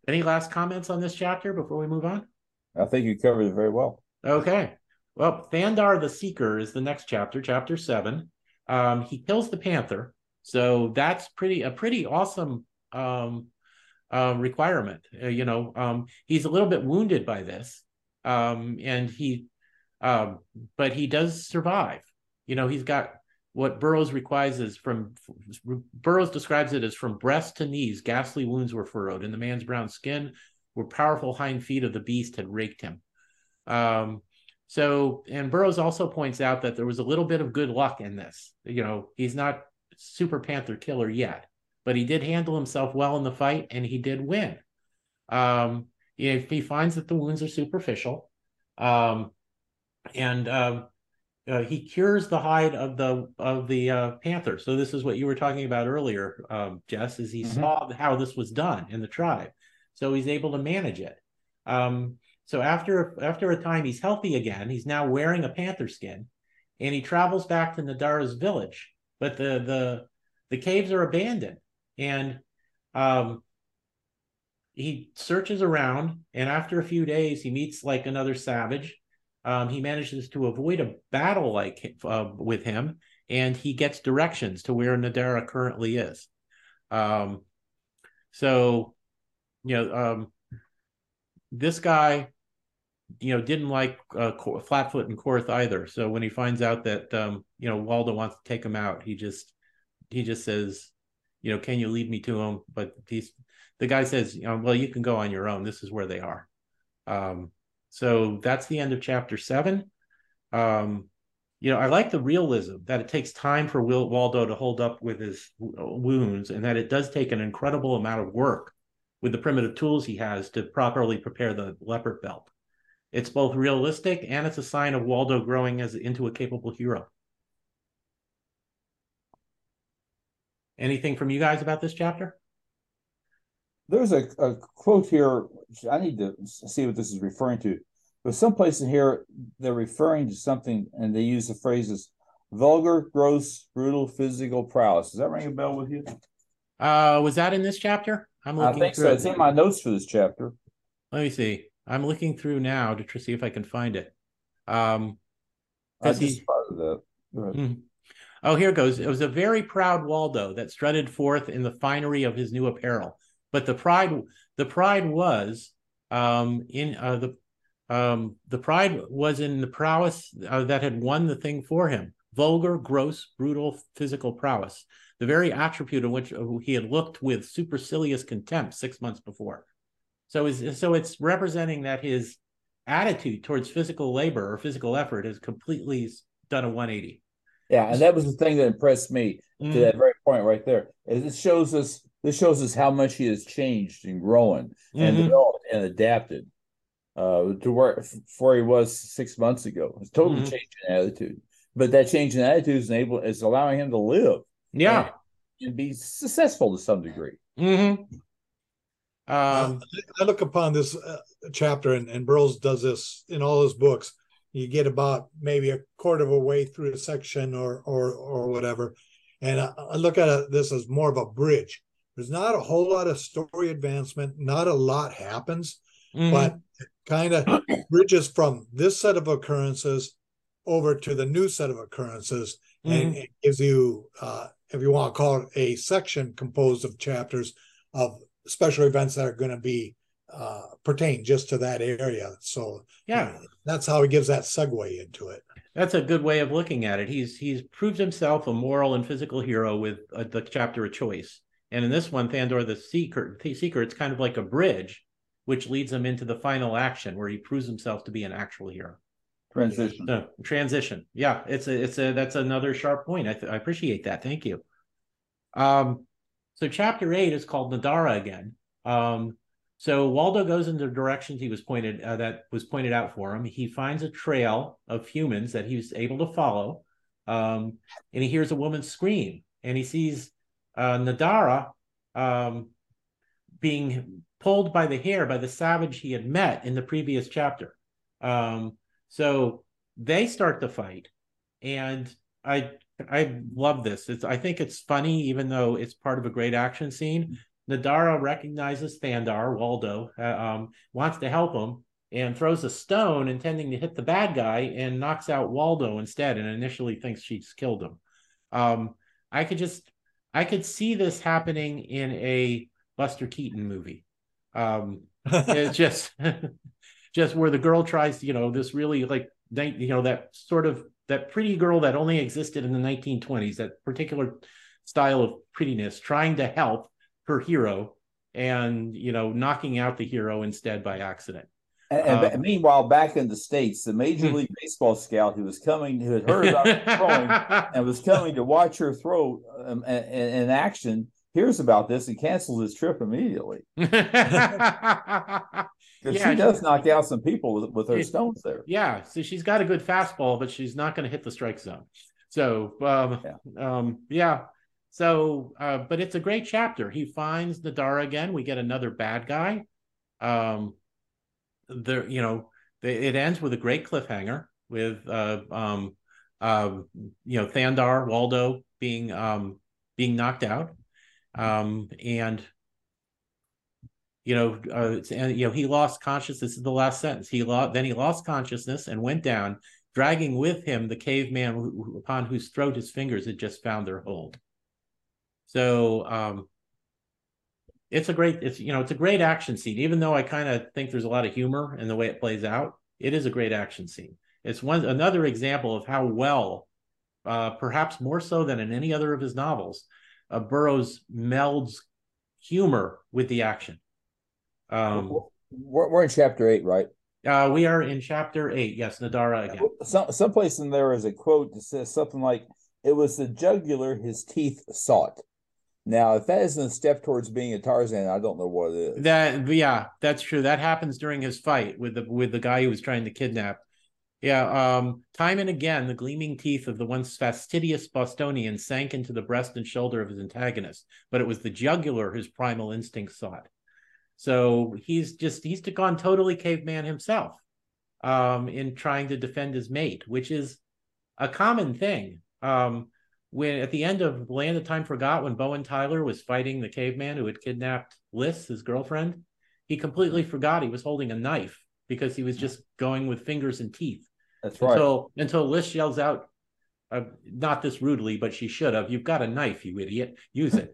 Any last comments on this chapter before we move on? I think you covered it very well. Okay. Well, Thandar the Seeker is the next chapter, chapter 7. He kills the panther. So that's a pretty awesome requirement. He's a little bit wounded by this, but he does survive. He's got what Burroughs requires is Burroughs describes it as from breast to knees, ghastly wounds were furrowed, and the man's brown skin where powerful hind feet of the beast had raked him. And Burroughs also points out that there was a little bit of good luck in this. He's not super panther killer yet, but he did handle himself well in the fight, and he did win. He finds that the wounds are superficial, and he cures the hide of the panther. So this is what you were talking about earlier, Jess, is he saw how this was done in the tribe. So he's able to manage it. So after a time, he's healthy again. He's now wearing a panther skin, and he travels back to Nadara's village. But the caves are abandoned, and he searches around, and after a few days, he meets another savage. He manages to avoid a battle with him, and he gets directions to where Nadara currently is. This guy, didn't like Flatfoot and Korth either. So when he finds out that Waldo wants to take him out, he just says, can you lead me to him? But the guy says, well, you can go on your own. This is where they are. So that's the end of chapter 7. I like the realism that it takes time for Waldo to hold up with his wounds, and that it does take an incredible amount of work with the primitive tools he has to properly prepare the leopard belt. It's both realistic, and it's a sign of Waldo growing into a capable hero. Anything from you guys about this chapter? There's a quote here. I need to see what this is referring to. But someplace in here, they're referring to something, and they use the phrases vulgar, gross, brutal, physical prowess. Does that ring a bell with you? Was that in this chapter? I think so. It's in my notes for this chapter. Let me see. I'm looking through now to see if I can find it. Oh, here it goes. It was a very proud Waldo that strutted forth in the finery of his new apparel. But the pride was in the prowess that had won the thing for him. Vulgar, gross, brutal, physical prowess. The very attribute of which he had looked with supercilious contempt 6 months before. So it's representing that his attitude towards physical labor or physical effort has completely done a 180. Yeah, and that was the thing that impressed me to that very point right there. This shows us how much he has changed and grown and developed and adapted to where he was 6 months ago. It's totally changed in attitude, but that change in attitude is allowing him to live. Yeah, and be successful to some degree. I look upon this chapter, and Burroughs does this in all his books. You get about maybe a quarter of a way through a section or whatever, and I look at this as more of a bridge. There's not a whole lot of story advancement, not a lot happens, but it kind of bridges from this set of occurrences over to the new set of occurrences, and it gives you, if you want to call it a section composed of chapters of special events that are going to be pertain just to that area. So yeah, that's how he gives that segue into it. That's a good way of looking at it. He's proved himself a moral and physical hero with the chapter of choice. And in this one, Thandar the Seeker, it's kind of like a bridge, which leads him into the final action where he proves himself to be an actual hero. Transition. Transition. Yeah, that's another sharp point. I appreciate that. Thank you. So chapter 8 is called Nadara again. So Waldo goes in the directions that was pointed out for him. He finds a trail of humans that he was able to follow, and he hears a woman scream, and he sees Nadara being pulled by the hair by the savage he had met in the previous chapter. So they start the fight, and I love this. I think it's funny, even though it's part of a great action scene. Nadara recognizes Thandar, Waldo, wants to help him, and throws a stone intending to hit the bad guy and knocks out Waldo instead, and initially thinks she's killed him. I could see this happening in a Buster Keaton movie. It's just where the girl tries to, this really that sort of that pretty girl that only existed in the 1920s, that particular style of prettiness, trying to help her hero and, knocking out the hero instead by accident. And meanwhile, back in the States, the Major League Baseball scout who had heard about her throwing and was coming to watch her throw in action, hears about this and cancels his trip immediately. She does knock out some people with her stones there. Yeah, so she's got a good fastball, but she's not going to hit the strike zone. So, but it's a great chapter. He finds Nadara again. We get another bad guy. It ends with a great cliffhanger with Thandar, Waldo being knocked out, and he lost consciousness. This is the last sentence. He lost consciousness and went down, dragging with him the caveman upon whose throat his fingers had just found their hold. So. It's a great action scene, even though I kind of think there's a lot of humor in the way it plays out. It is a great action scene. It's another example of how well, perhaps more so than in any other of his novels, Burroughs melds humor with the action. We're in chapter 8, right? We are in chapter 8. Yes, Nadara again. Someplace in there is a quote that says something like, "It was the jugular his teeth sought." Now, if that isn't a step towards being a Tarzan, I don't know what it is. That's true. That happens during his fight with the guy who was trying to kidnap. Time and again, the gleaming teeth of the once fastidious Bostonian sank into the breast and shoulder of his antagonist, but it was the jugular his primal instinct sought. So he's gone totally caveman himself in trying to defend his mate, which is a common thing. When at the end of Land of Time Forgot, when Bowen Tyler was fighting the caveman who had kidnapped Liss, his girlfriend, he completely forgot he was holding a knife because he was just going with fingers and teeth. That's right. Until Liss yells out, not this rudely, but she should have, "You've got a knife, you idiot. Use it."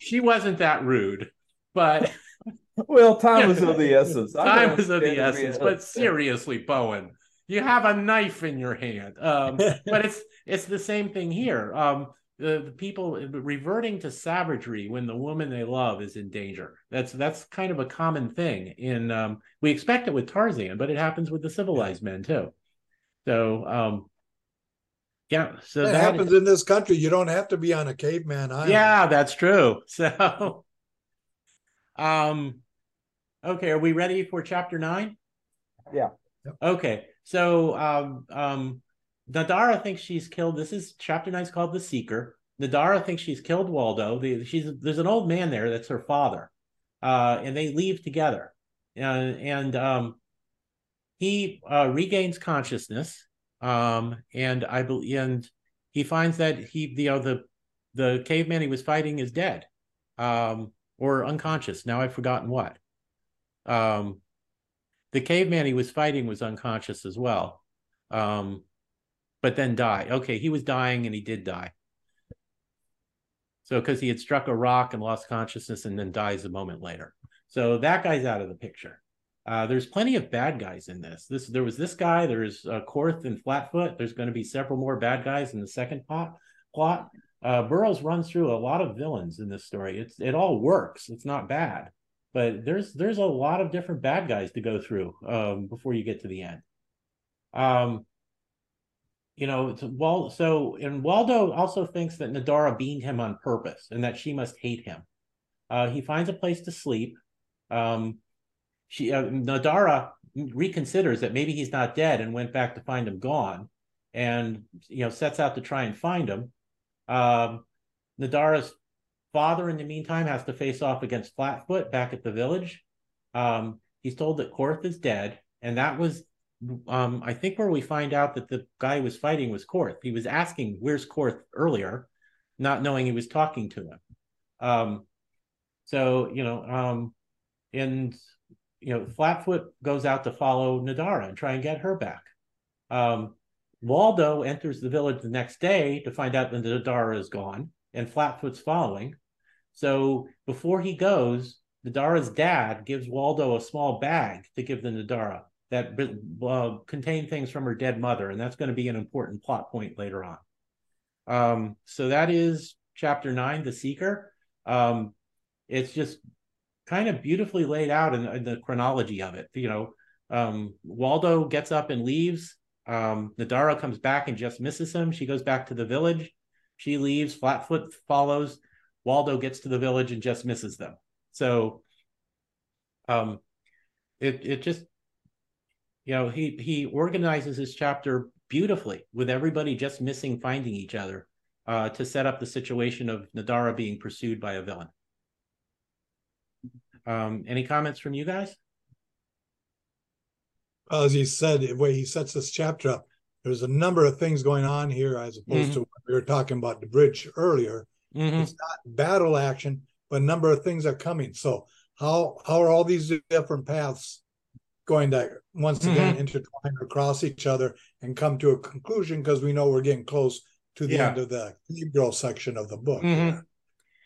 She wasn't that rude, but... Well, time was of the essence. Time was of the essence, but seriously, Bowen. You have a knife in your hand, but it's the same thing here. The people reverting to savagery when the woman they love is in danger. That's kind of a common thing. We expect it with Tarzan, but it happens with the civilized men too. So, so that happens in this country. You don't have to be on a caveman island. Yeah, that's true. So, okay, are we ready for chapter 9? Yeah. Okay. So Nadara thinks she's killed. This is chapter 9. It's called The Seeker. Nadara thinks she's killed Waldo. There's an old man there that's her father, and they leave together. He regains consciousness, and he finds that the caveman he was fighting is dead, or unconscious. Now I've forgotten what. The caveman he was fighting was unconscious as well, but then died. Okay, he was dying and he did die. So because he had struck a rock and lost consciousness and then dies a moment later. So that guy's out of the picture. There's plenty of bad guys in this. There was this guy, there's Korth and Flatfoot. There's going to be several more bad guys in the second plot. Burroughs runs through a lot of villains in this story. It all works. It's not bad. But there's a lot of different bad guys to go through before you get to the end. And Waldo also thinks that Nadara beamed him on purpose and that she must hate him. He finds a place to sleep. Nadara reconsiders that maybe he's not dead and went back to find him gone, and sets out to try and find him. Nadara's father, in the meantime, has to face off against Flatfoot back at the village. He's told that Korth is dead, and that was, I think, where we find out that the guy who was fighting was Korth. He was asking, "Where's Korth?" earlier, not knowing he was talking to him. And, you know, Flatfoot goes out to follow Nadara and try and get her back. Waldo enters the village the next day to find out that Nadara is gone and Flatfoot's following. So before he goes, Nadara's dad gives Waldo a small bag to give the Nadara that contained things from her dead mother. And that's going to be an important plot point later on. So that is chapter 9, The Seeker. It's just kind of beautifully laid out in the chronology of it. You know, Waldo gets up and leaves. Nadara comes back and just misses him. She goes back to the village. She leaves. Flatfoot follows. Waldo gets to the village and just misses them. So it just, you know, he organizes his chapter beautifully with everybody just missing finding each other to set up the situation of Nadara being pursued by a villain. Any comments from you guys? Well, as you said, the way he sets this chapter up, there's a number of things going on here as opposed to what we were talking about the bridge earlier. It's not battle action, but a number of things are coming. So how are all these different paths going to once again intertwine across each other and come to a conclusion, because we know we're getting close to the end of the Cave Girl section of the book.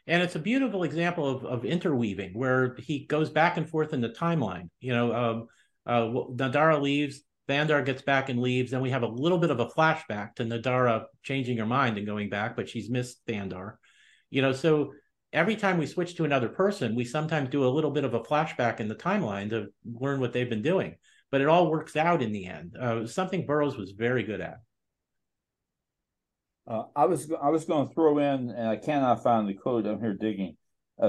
And it's a beautiful example of interweaving, where he goes back and forth in the timeline. You know, Nadara leaves, Vandar gets back and leaves, then we have a little bit of a flashback to Nadara changing her mind and going back, but she's missed Vandar. You know, so every time we switch to another person, we sometimes do a little bit of a flashback in the timeline to learn what they've been doing. But it all works out in the end. Something Burroughs was very good at. I was going to throw in, and I cannot find the quote. I'm here digging,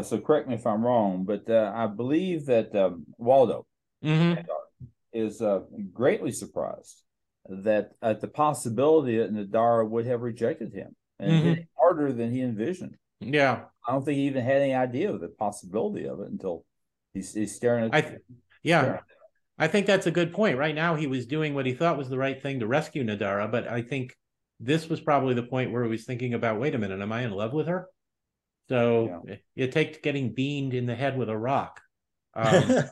so correct me if I'm wrong, but I believe that Waldo is greatly surprised that at the possibility that Nadara would have rejected him, and it's harder than he envisioned. Yeah, I don't think he even had any idea of the possibility of it until he's staring at. I think that's a good point. Right now, he was doing what he thought was the right thing to rescue Nadara, but I think this was probably the point where he was thinking about, wait a minute, am I in love with her? So it takes getting beamed in the head with a rock. Right.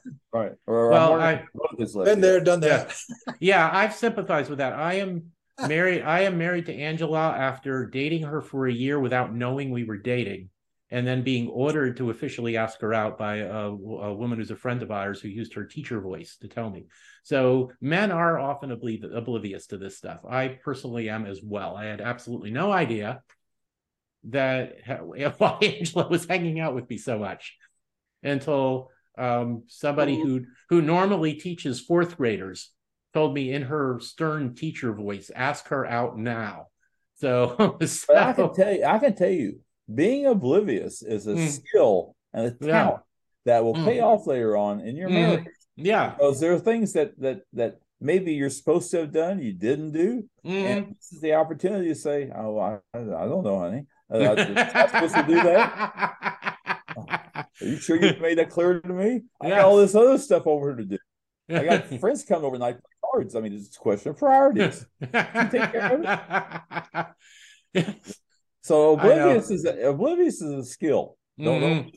Well, I've been there, done that. Yeah, I've sympathized with that. I am married to Angela after dating her for a year without knowing we were dating, and then being ordered to officially ask her out by a woman who's a friend of ours who used her teacher voice to tell me. So men are often oblivious to this stuff. I personally am as well. I had absolutely no idea that why Angela was hanging out with me so much until somebody who normally teaches fourth graders told me in her stern teacher voice, ask her out now. So I can tell you, being oblivious is a skill and a talent that will pay off later on in your marriage. Yeah, because there are things that maybe you're supposed to have done you didn't do, and this is the opportunity to say, "Oh, I don't know, honey. I'm not supposed to do that. Are you sure you made that clear to me? I got all this other stuff over here to do. I got friends coming over and I play cards. I mean, it's a question of priorities. You take care of it." So oblivious is a skill. Don't.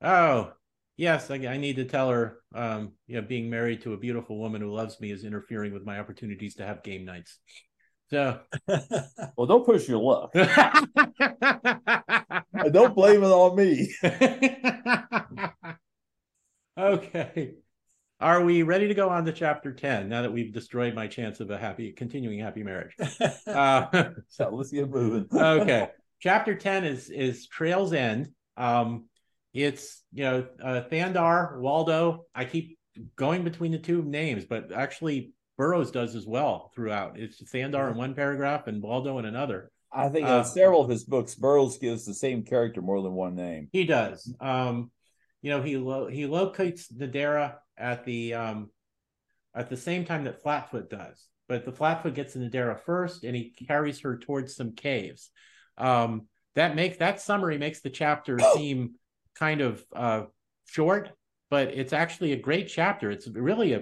Oh, yes. I need to tell her, you know, being married to a beautiful woman who loves me is interfering with my opportunities to have game nights. So, well, don't push your luck. Don't blame it on me. Okay. Are we ready to go on to chapter 10 now that we've destroyed my chance of a continuing happy marriage? So let's get moving. Okay. Chapter 10 is Trail's End. It's, you know, Vandar, Waldo. I keep going between the two names, but actually Burroughs does as well throughout. It's Vandar in one paragraph and Waldo in another. I think in several of his books, Burroughs gives the same character more than one name. He does. You know, he locates Nadara at the same time that Flatfoot does, but the Flatfoot gets to Nadara first and he carries her towards some caves. That summary makes the chapter seem kind of short, but it's actually a great chapter. It's really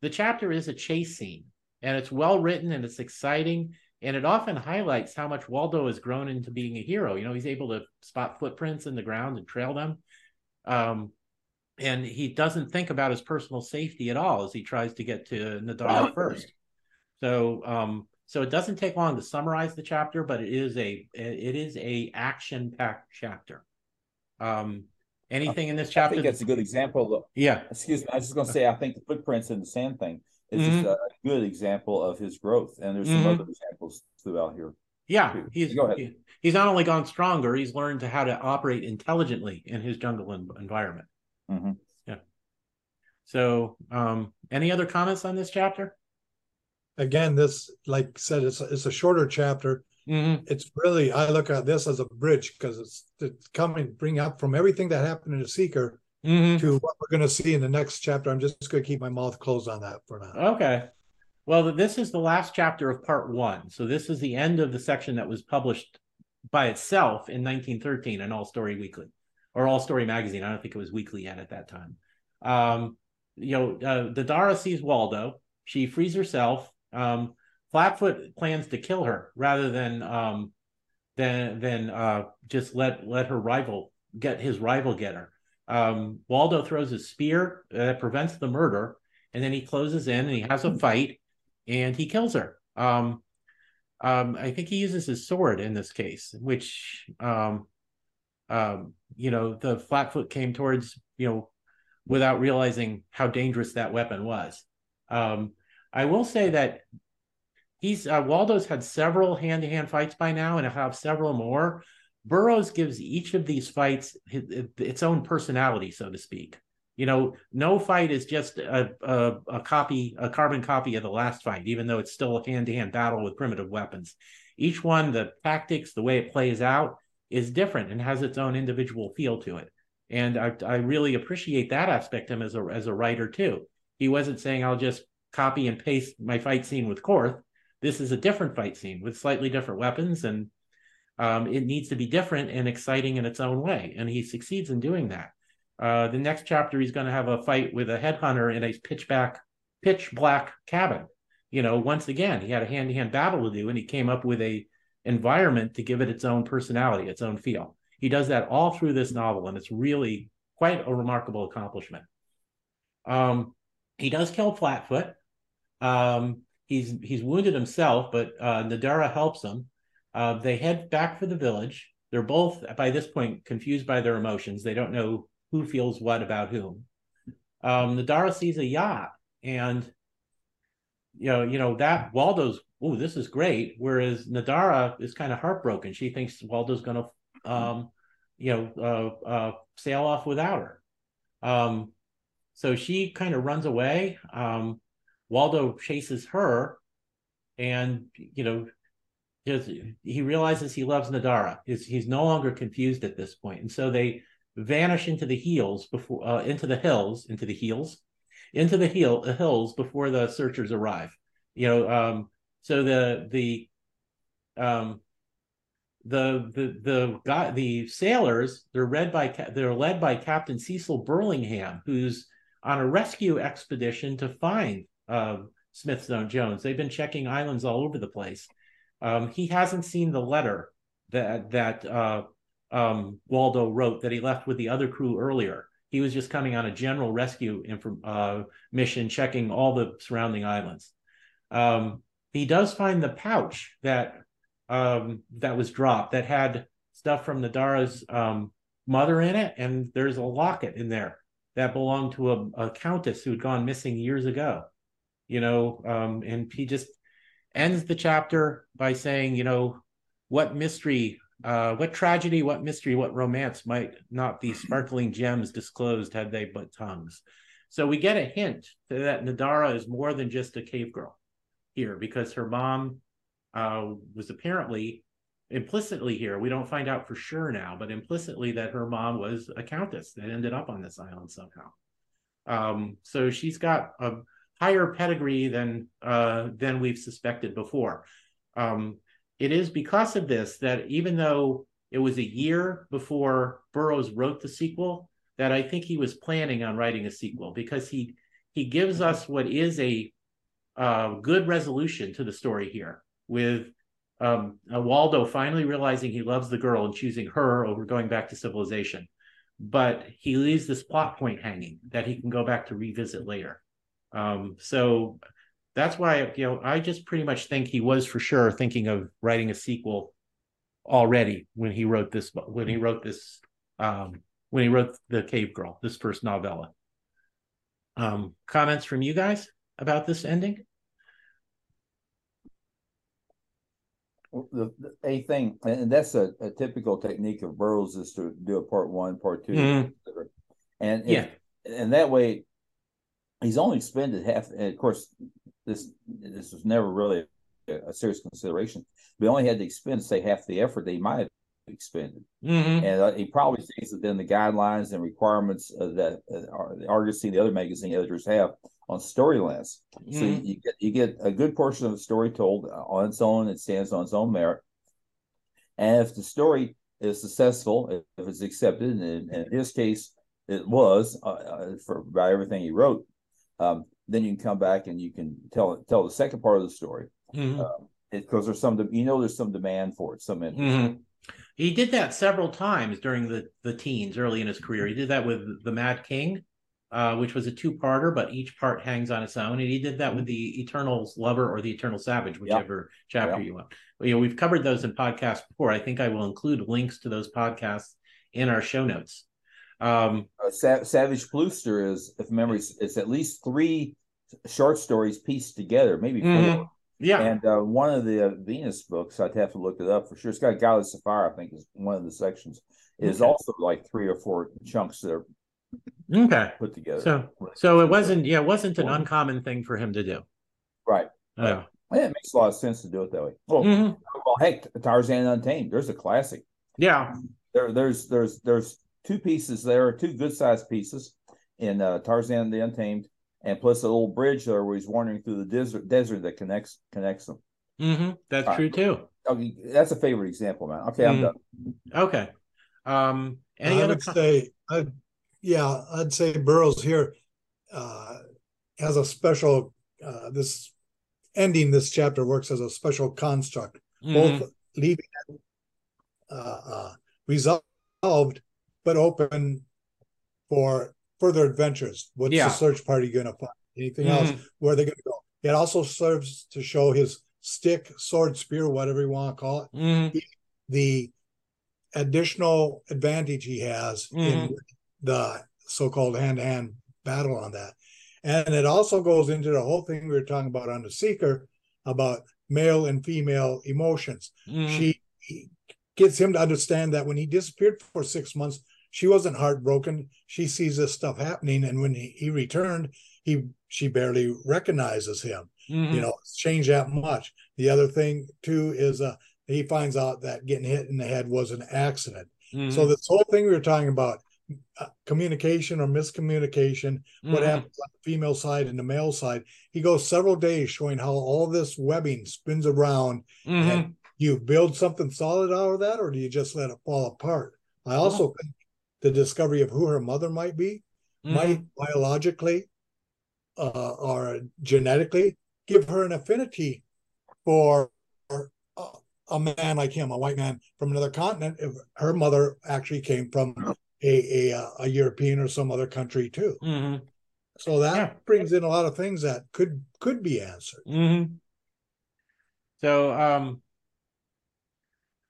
the chapter is a chase scene, and it's well written and it's exciting, and it often highlights how much Waldo has grown into being a hero. You know, he's able to spot footprints in the ground and trail them. And he doesn't think about his personal safety at all as he tries to get to Nadara first. So so it doesn't take long to summarize the chapter, but it is a action-packed chapter. Anything in this chapter? I think that's a good example of, yeah. Excuse me. I was just going to say, I think the footprints in the sand thing is just a good example of his growth. And there's some other examples throughout here. Yeah, too. He's not only gone stronger, he's learned how to operate intelligently in his jungle environment. Mm-hmm. Yeah. So, any other comments on this chapter? Again, this, like I said, it's a shorter chapter. Mm-hmm. It's really, I look at this as a bridge, because it's coming, bring up from everything that happened in the Seeker to what we're going to see in the next chapter. I'm just going to keep my mouth closed on that for now. Okay. Well, this is the last chapter of part one. So this is the end of the section that was published by itself in 1913 in All Story Weekly or All Story Magazine. I don't think it was weekly yet at that time. Nadara sees Waldo. She frees herself. Flatfoot plans to kill her rather than just let her rival get his rival get her. Waldo throws his spear that prevents the murder, and then he closes in and he has a fight and he kills her. I think he uses his sword in this case, which the Flatfoot came towards without realizing how dangerous that weapon was. I will say that Waldo's had several hand-to-hand fights by now, and he'll have several more. Burroughs gives each of these fights its own personality, so to speak. No fight is just a carbon copy of the last fight, even though it's still a hand-to-hand battle with primitive weapons. Each one, the tactics, the way it plays out, is different and has its own individual feel to it. And I really appreciate that aspect of him as a writer, too. He wasn't saying, I'll just copy and paste my fight scene with Korth. This is a different fight scene with slightly different weapons, and it needs to be different and exciting in its own way. And he succeeds in doing that. The next chapter, he's going to have a fight with a headhunter in a pitch black cabin. Once again, he had a hand-to-hand battle to do, and he came up with a environment to give it its own personality, its own feel. He does that all through this novel, and it's really quite a remarkable accomplishment. He does kill Flatfoot. He's wounded himself, but Nadara helps him. They head back for the village. They're both, by this point, confused by their emotions. They don't know who feels what about whom. Nadara sees a yacht, and that Waldo's, oh, this is great. Whereas Nadara is kind of heartbroken. She thinks Waldo's going to, sail off without her. So she kind of runs away. Waldo chases her, and he realizes he loves Nadara. He's no longer confused at this point, and so they vanish into the hills before the searchers arrive. So the sailors, they're led by Captain Cecil Burlingham, who's on a rescue expedition to find Smith-Jones. They've been checking islands all over the place. He hasn't seen the letter that Waldo wrote that he left with the other crew earlier. He was just coming on a general rescue mission, checking all the surrounding islands. He does find the pouch that was dropped that had stuff from Nadara's mother in it, and there's a locket in there that belonged to a countess who had gone missing years ago. And he just ends the chapter by saying, what tragedy, what mystery, what romance might not be sparkling gems disclosed had they but tongues. So we get a hint that Nadara is more than just a cave girl here, because her mom was apparently implicitly here. We don't find out for sure now, but implicitly that her mom was a countess that ended up on this island somehow. So she's got a higher pedigree than we've suspected before. It is because of this that, even though it was a year before Burroughs wrote the sequel, that I think he was planning on writing a sequel, because he gives us what is a good resolution to the story here, with Waldo finally realizing he loves the girl and choosing her over going back to civilization. but he leaves this plot point hanging that he can go back to revisit later. So that's why, you know, I just pretty much think he was for sure thinking of writing a sequel already when he wrote this, when he wrote The Cave Girl, this first novella. Comments from you guys about this ending? A thing, and that's a typical technique of Burroughs, is to do a part one, part two, and yeah, and that way he's only expended half. And of course, this was never really a serious consideration. We only had to expend, say, half the effort that he might have expended, and he probably thinks that then the guidelines and requirements that the Argosy and the other magazine editors have on storylines. So you get a good portion of the story told on its own. It stands on its own merit. And if the story is successful, if it's accepted, and in his case it was, by everything he wrote, then you can come back and you can tell the second part of the story, because there's some, there's some demand for it, some interest. He did that several times during the teens, early in his career. He did that with The Mad King, which was a two-parter, but each part hangs on its own. And he did that with The Eternal's Lover or The Eternal Savage, whichever chapter you want. You know, we've covered those in podcasts before. I think I will include links to those podcasts in our show notes. Savage Plooster is, if memory, it's at least three short stories pieced together, maybe four. Yeah. And one of the Venus books, I'd have to look it up for sure. It's got Gala Sapphire, I think, is one of the sections. It is also like three or four chunks that are put together. So it wasn't, it wasn't an uncommon thing for him to do. Right. Yeah, it makes a lot of sense to do it that way. Well, well, heck, Tarzan Untamed, there's a classic. Yeah. There's two pieces there, two good-sized pieces in Tarzan the Untamed, and plus a little bridge there where he's wandering through the desert that connects them. That's all true, right, too. Okay, that's a favorite example, man. Okay, I'm done. Okay. I'd say Burroughs here has a special, this ending, this chapter works as a special construct, both leaving it resolved, but open for further adventures. What's the search party going to find? Anything else? Where are they going to go? It also serves to show his stick, sword, spear, whatever you want to call it, the additional advantage he has in the so-called hand-to-hand battle on that. And it also goes into the whole thing we were talking about on The Seeker, about male and female emotions. He gets him to understand that when he disappeared for 6 months, she wasn't heartbroken. She sees this stuff happening, and when he returned, she barely recognizes him. You know, it's changed that much. The other thing too is he finds out that getting hit in the head was an accident. So this whole thing we were talking about, communication or miscommunication, what happens on the female side and the male side. He goes several days showing how all this webbing spins around, and you build something solid out of that, or do you just let it fall apart? I also think the discovery of who her mother might be, might biologically or genetically give her an affinity for a man like him, a white man from another continent, if her mother actually came from a European or some other country too. So that brings in a lot of things that could be answered. So,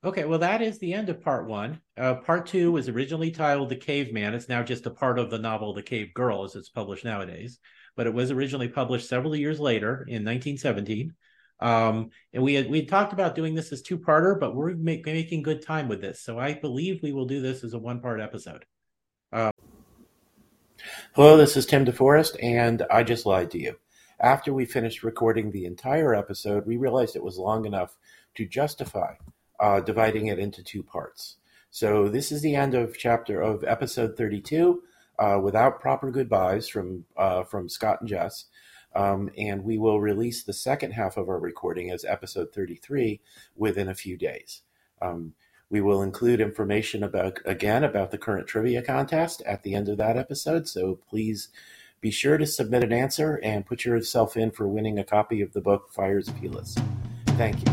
okay, well, that is the end of part one. Part two was originally titled The Caveman. It's now just a part of the novel The Cave Girl, as it's published nowadays. But it was originally published several years later in 1917. And we had talked about doing this as two-parter, but we're making good time with this. So I believe we will do this as a one-part episode. Hello, this is Tim DeForest, and I just lied to you. After we finished recording the entire episode, we realized it was long enough to justify dividing it into two parts. So this is the end of episode 32, without proper goodbyes from Scott and Jess. And we will release the second half of our recording as episode 33 within a few days. We will include information about the current trivia contest at the end of that episode. So please be sure to submit an answer and put yourself in for winning a copy of the book Fires of Helis. Thank you.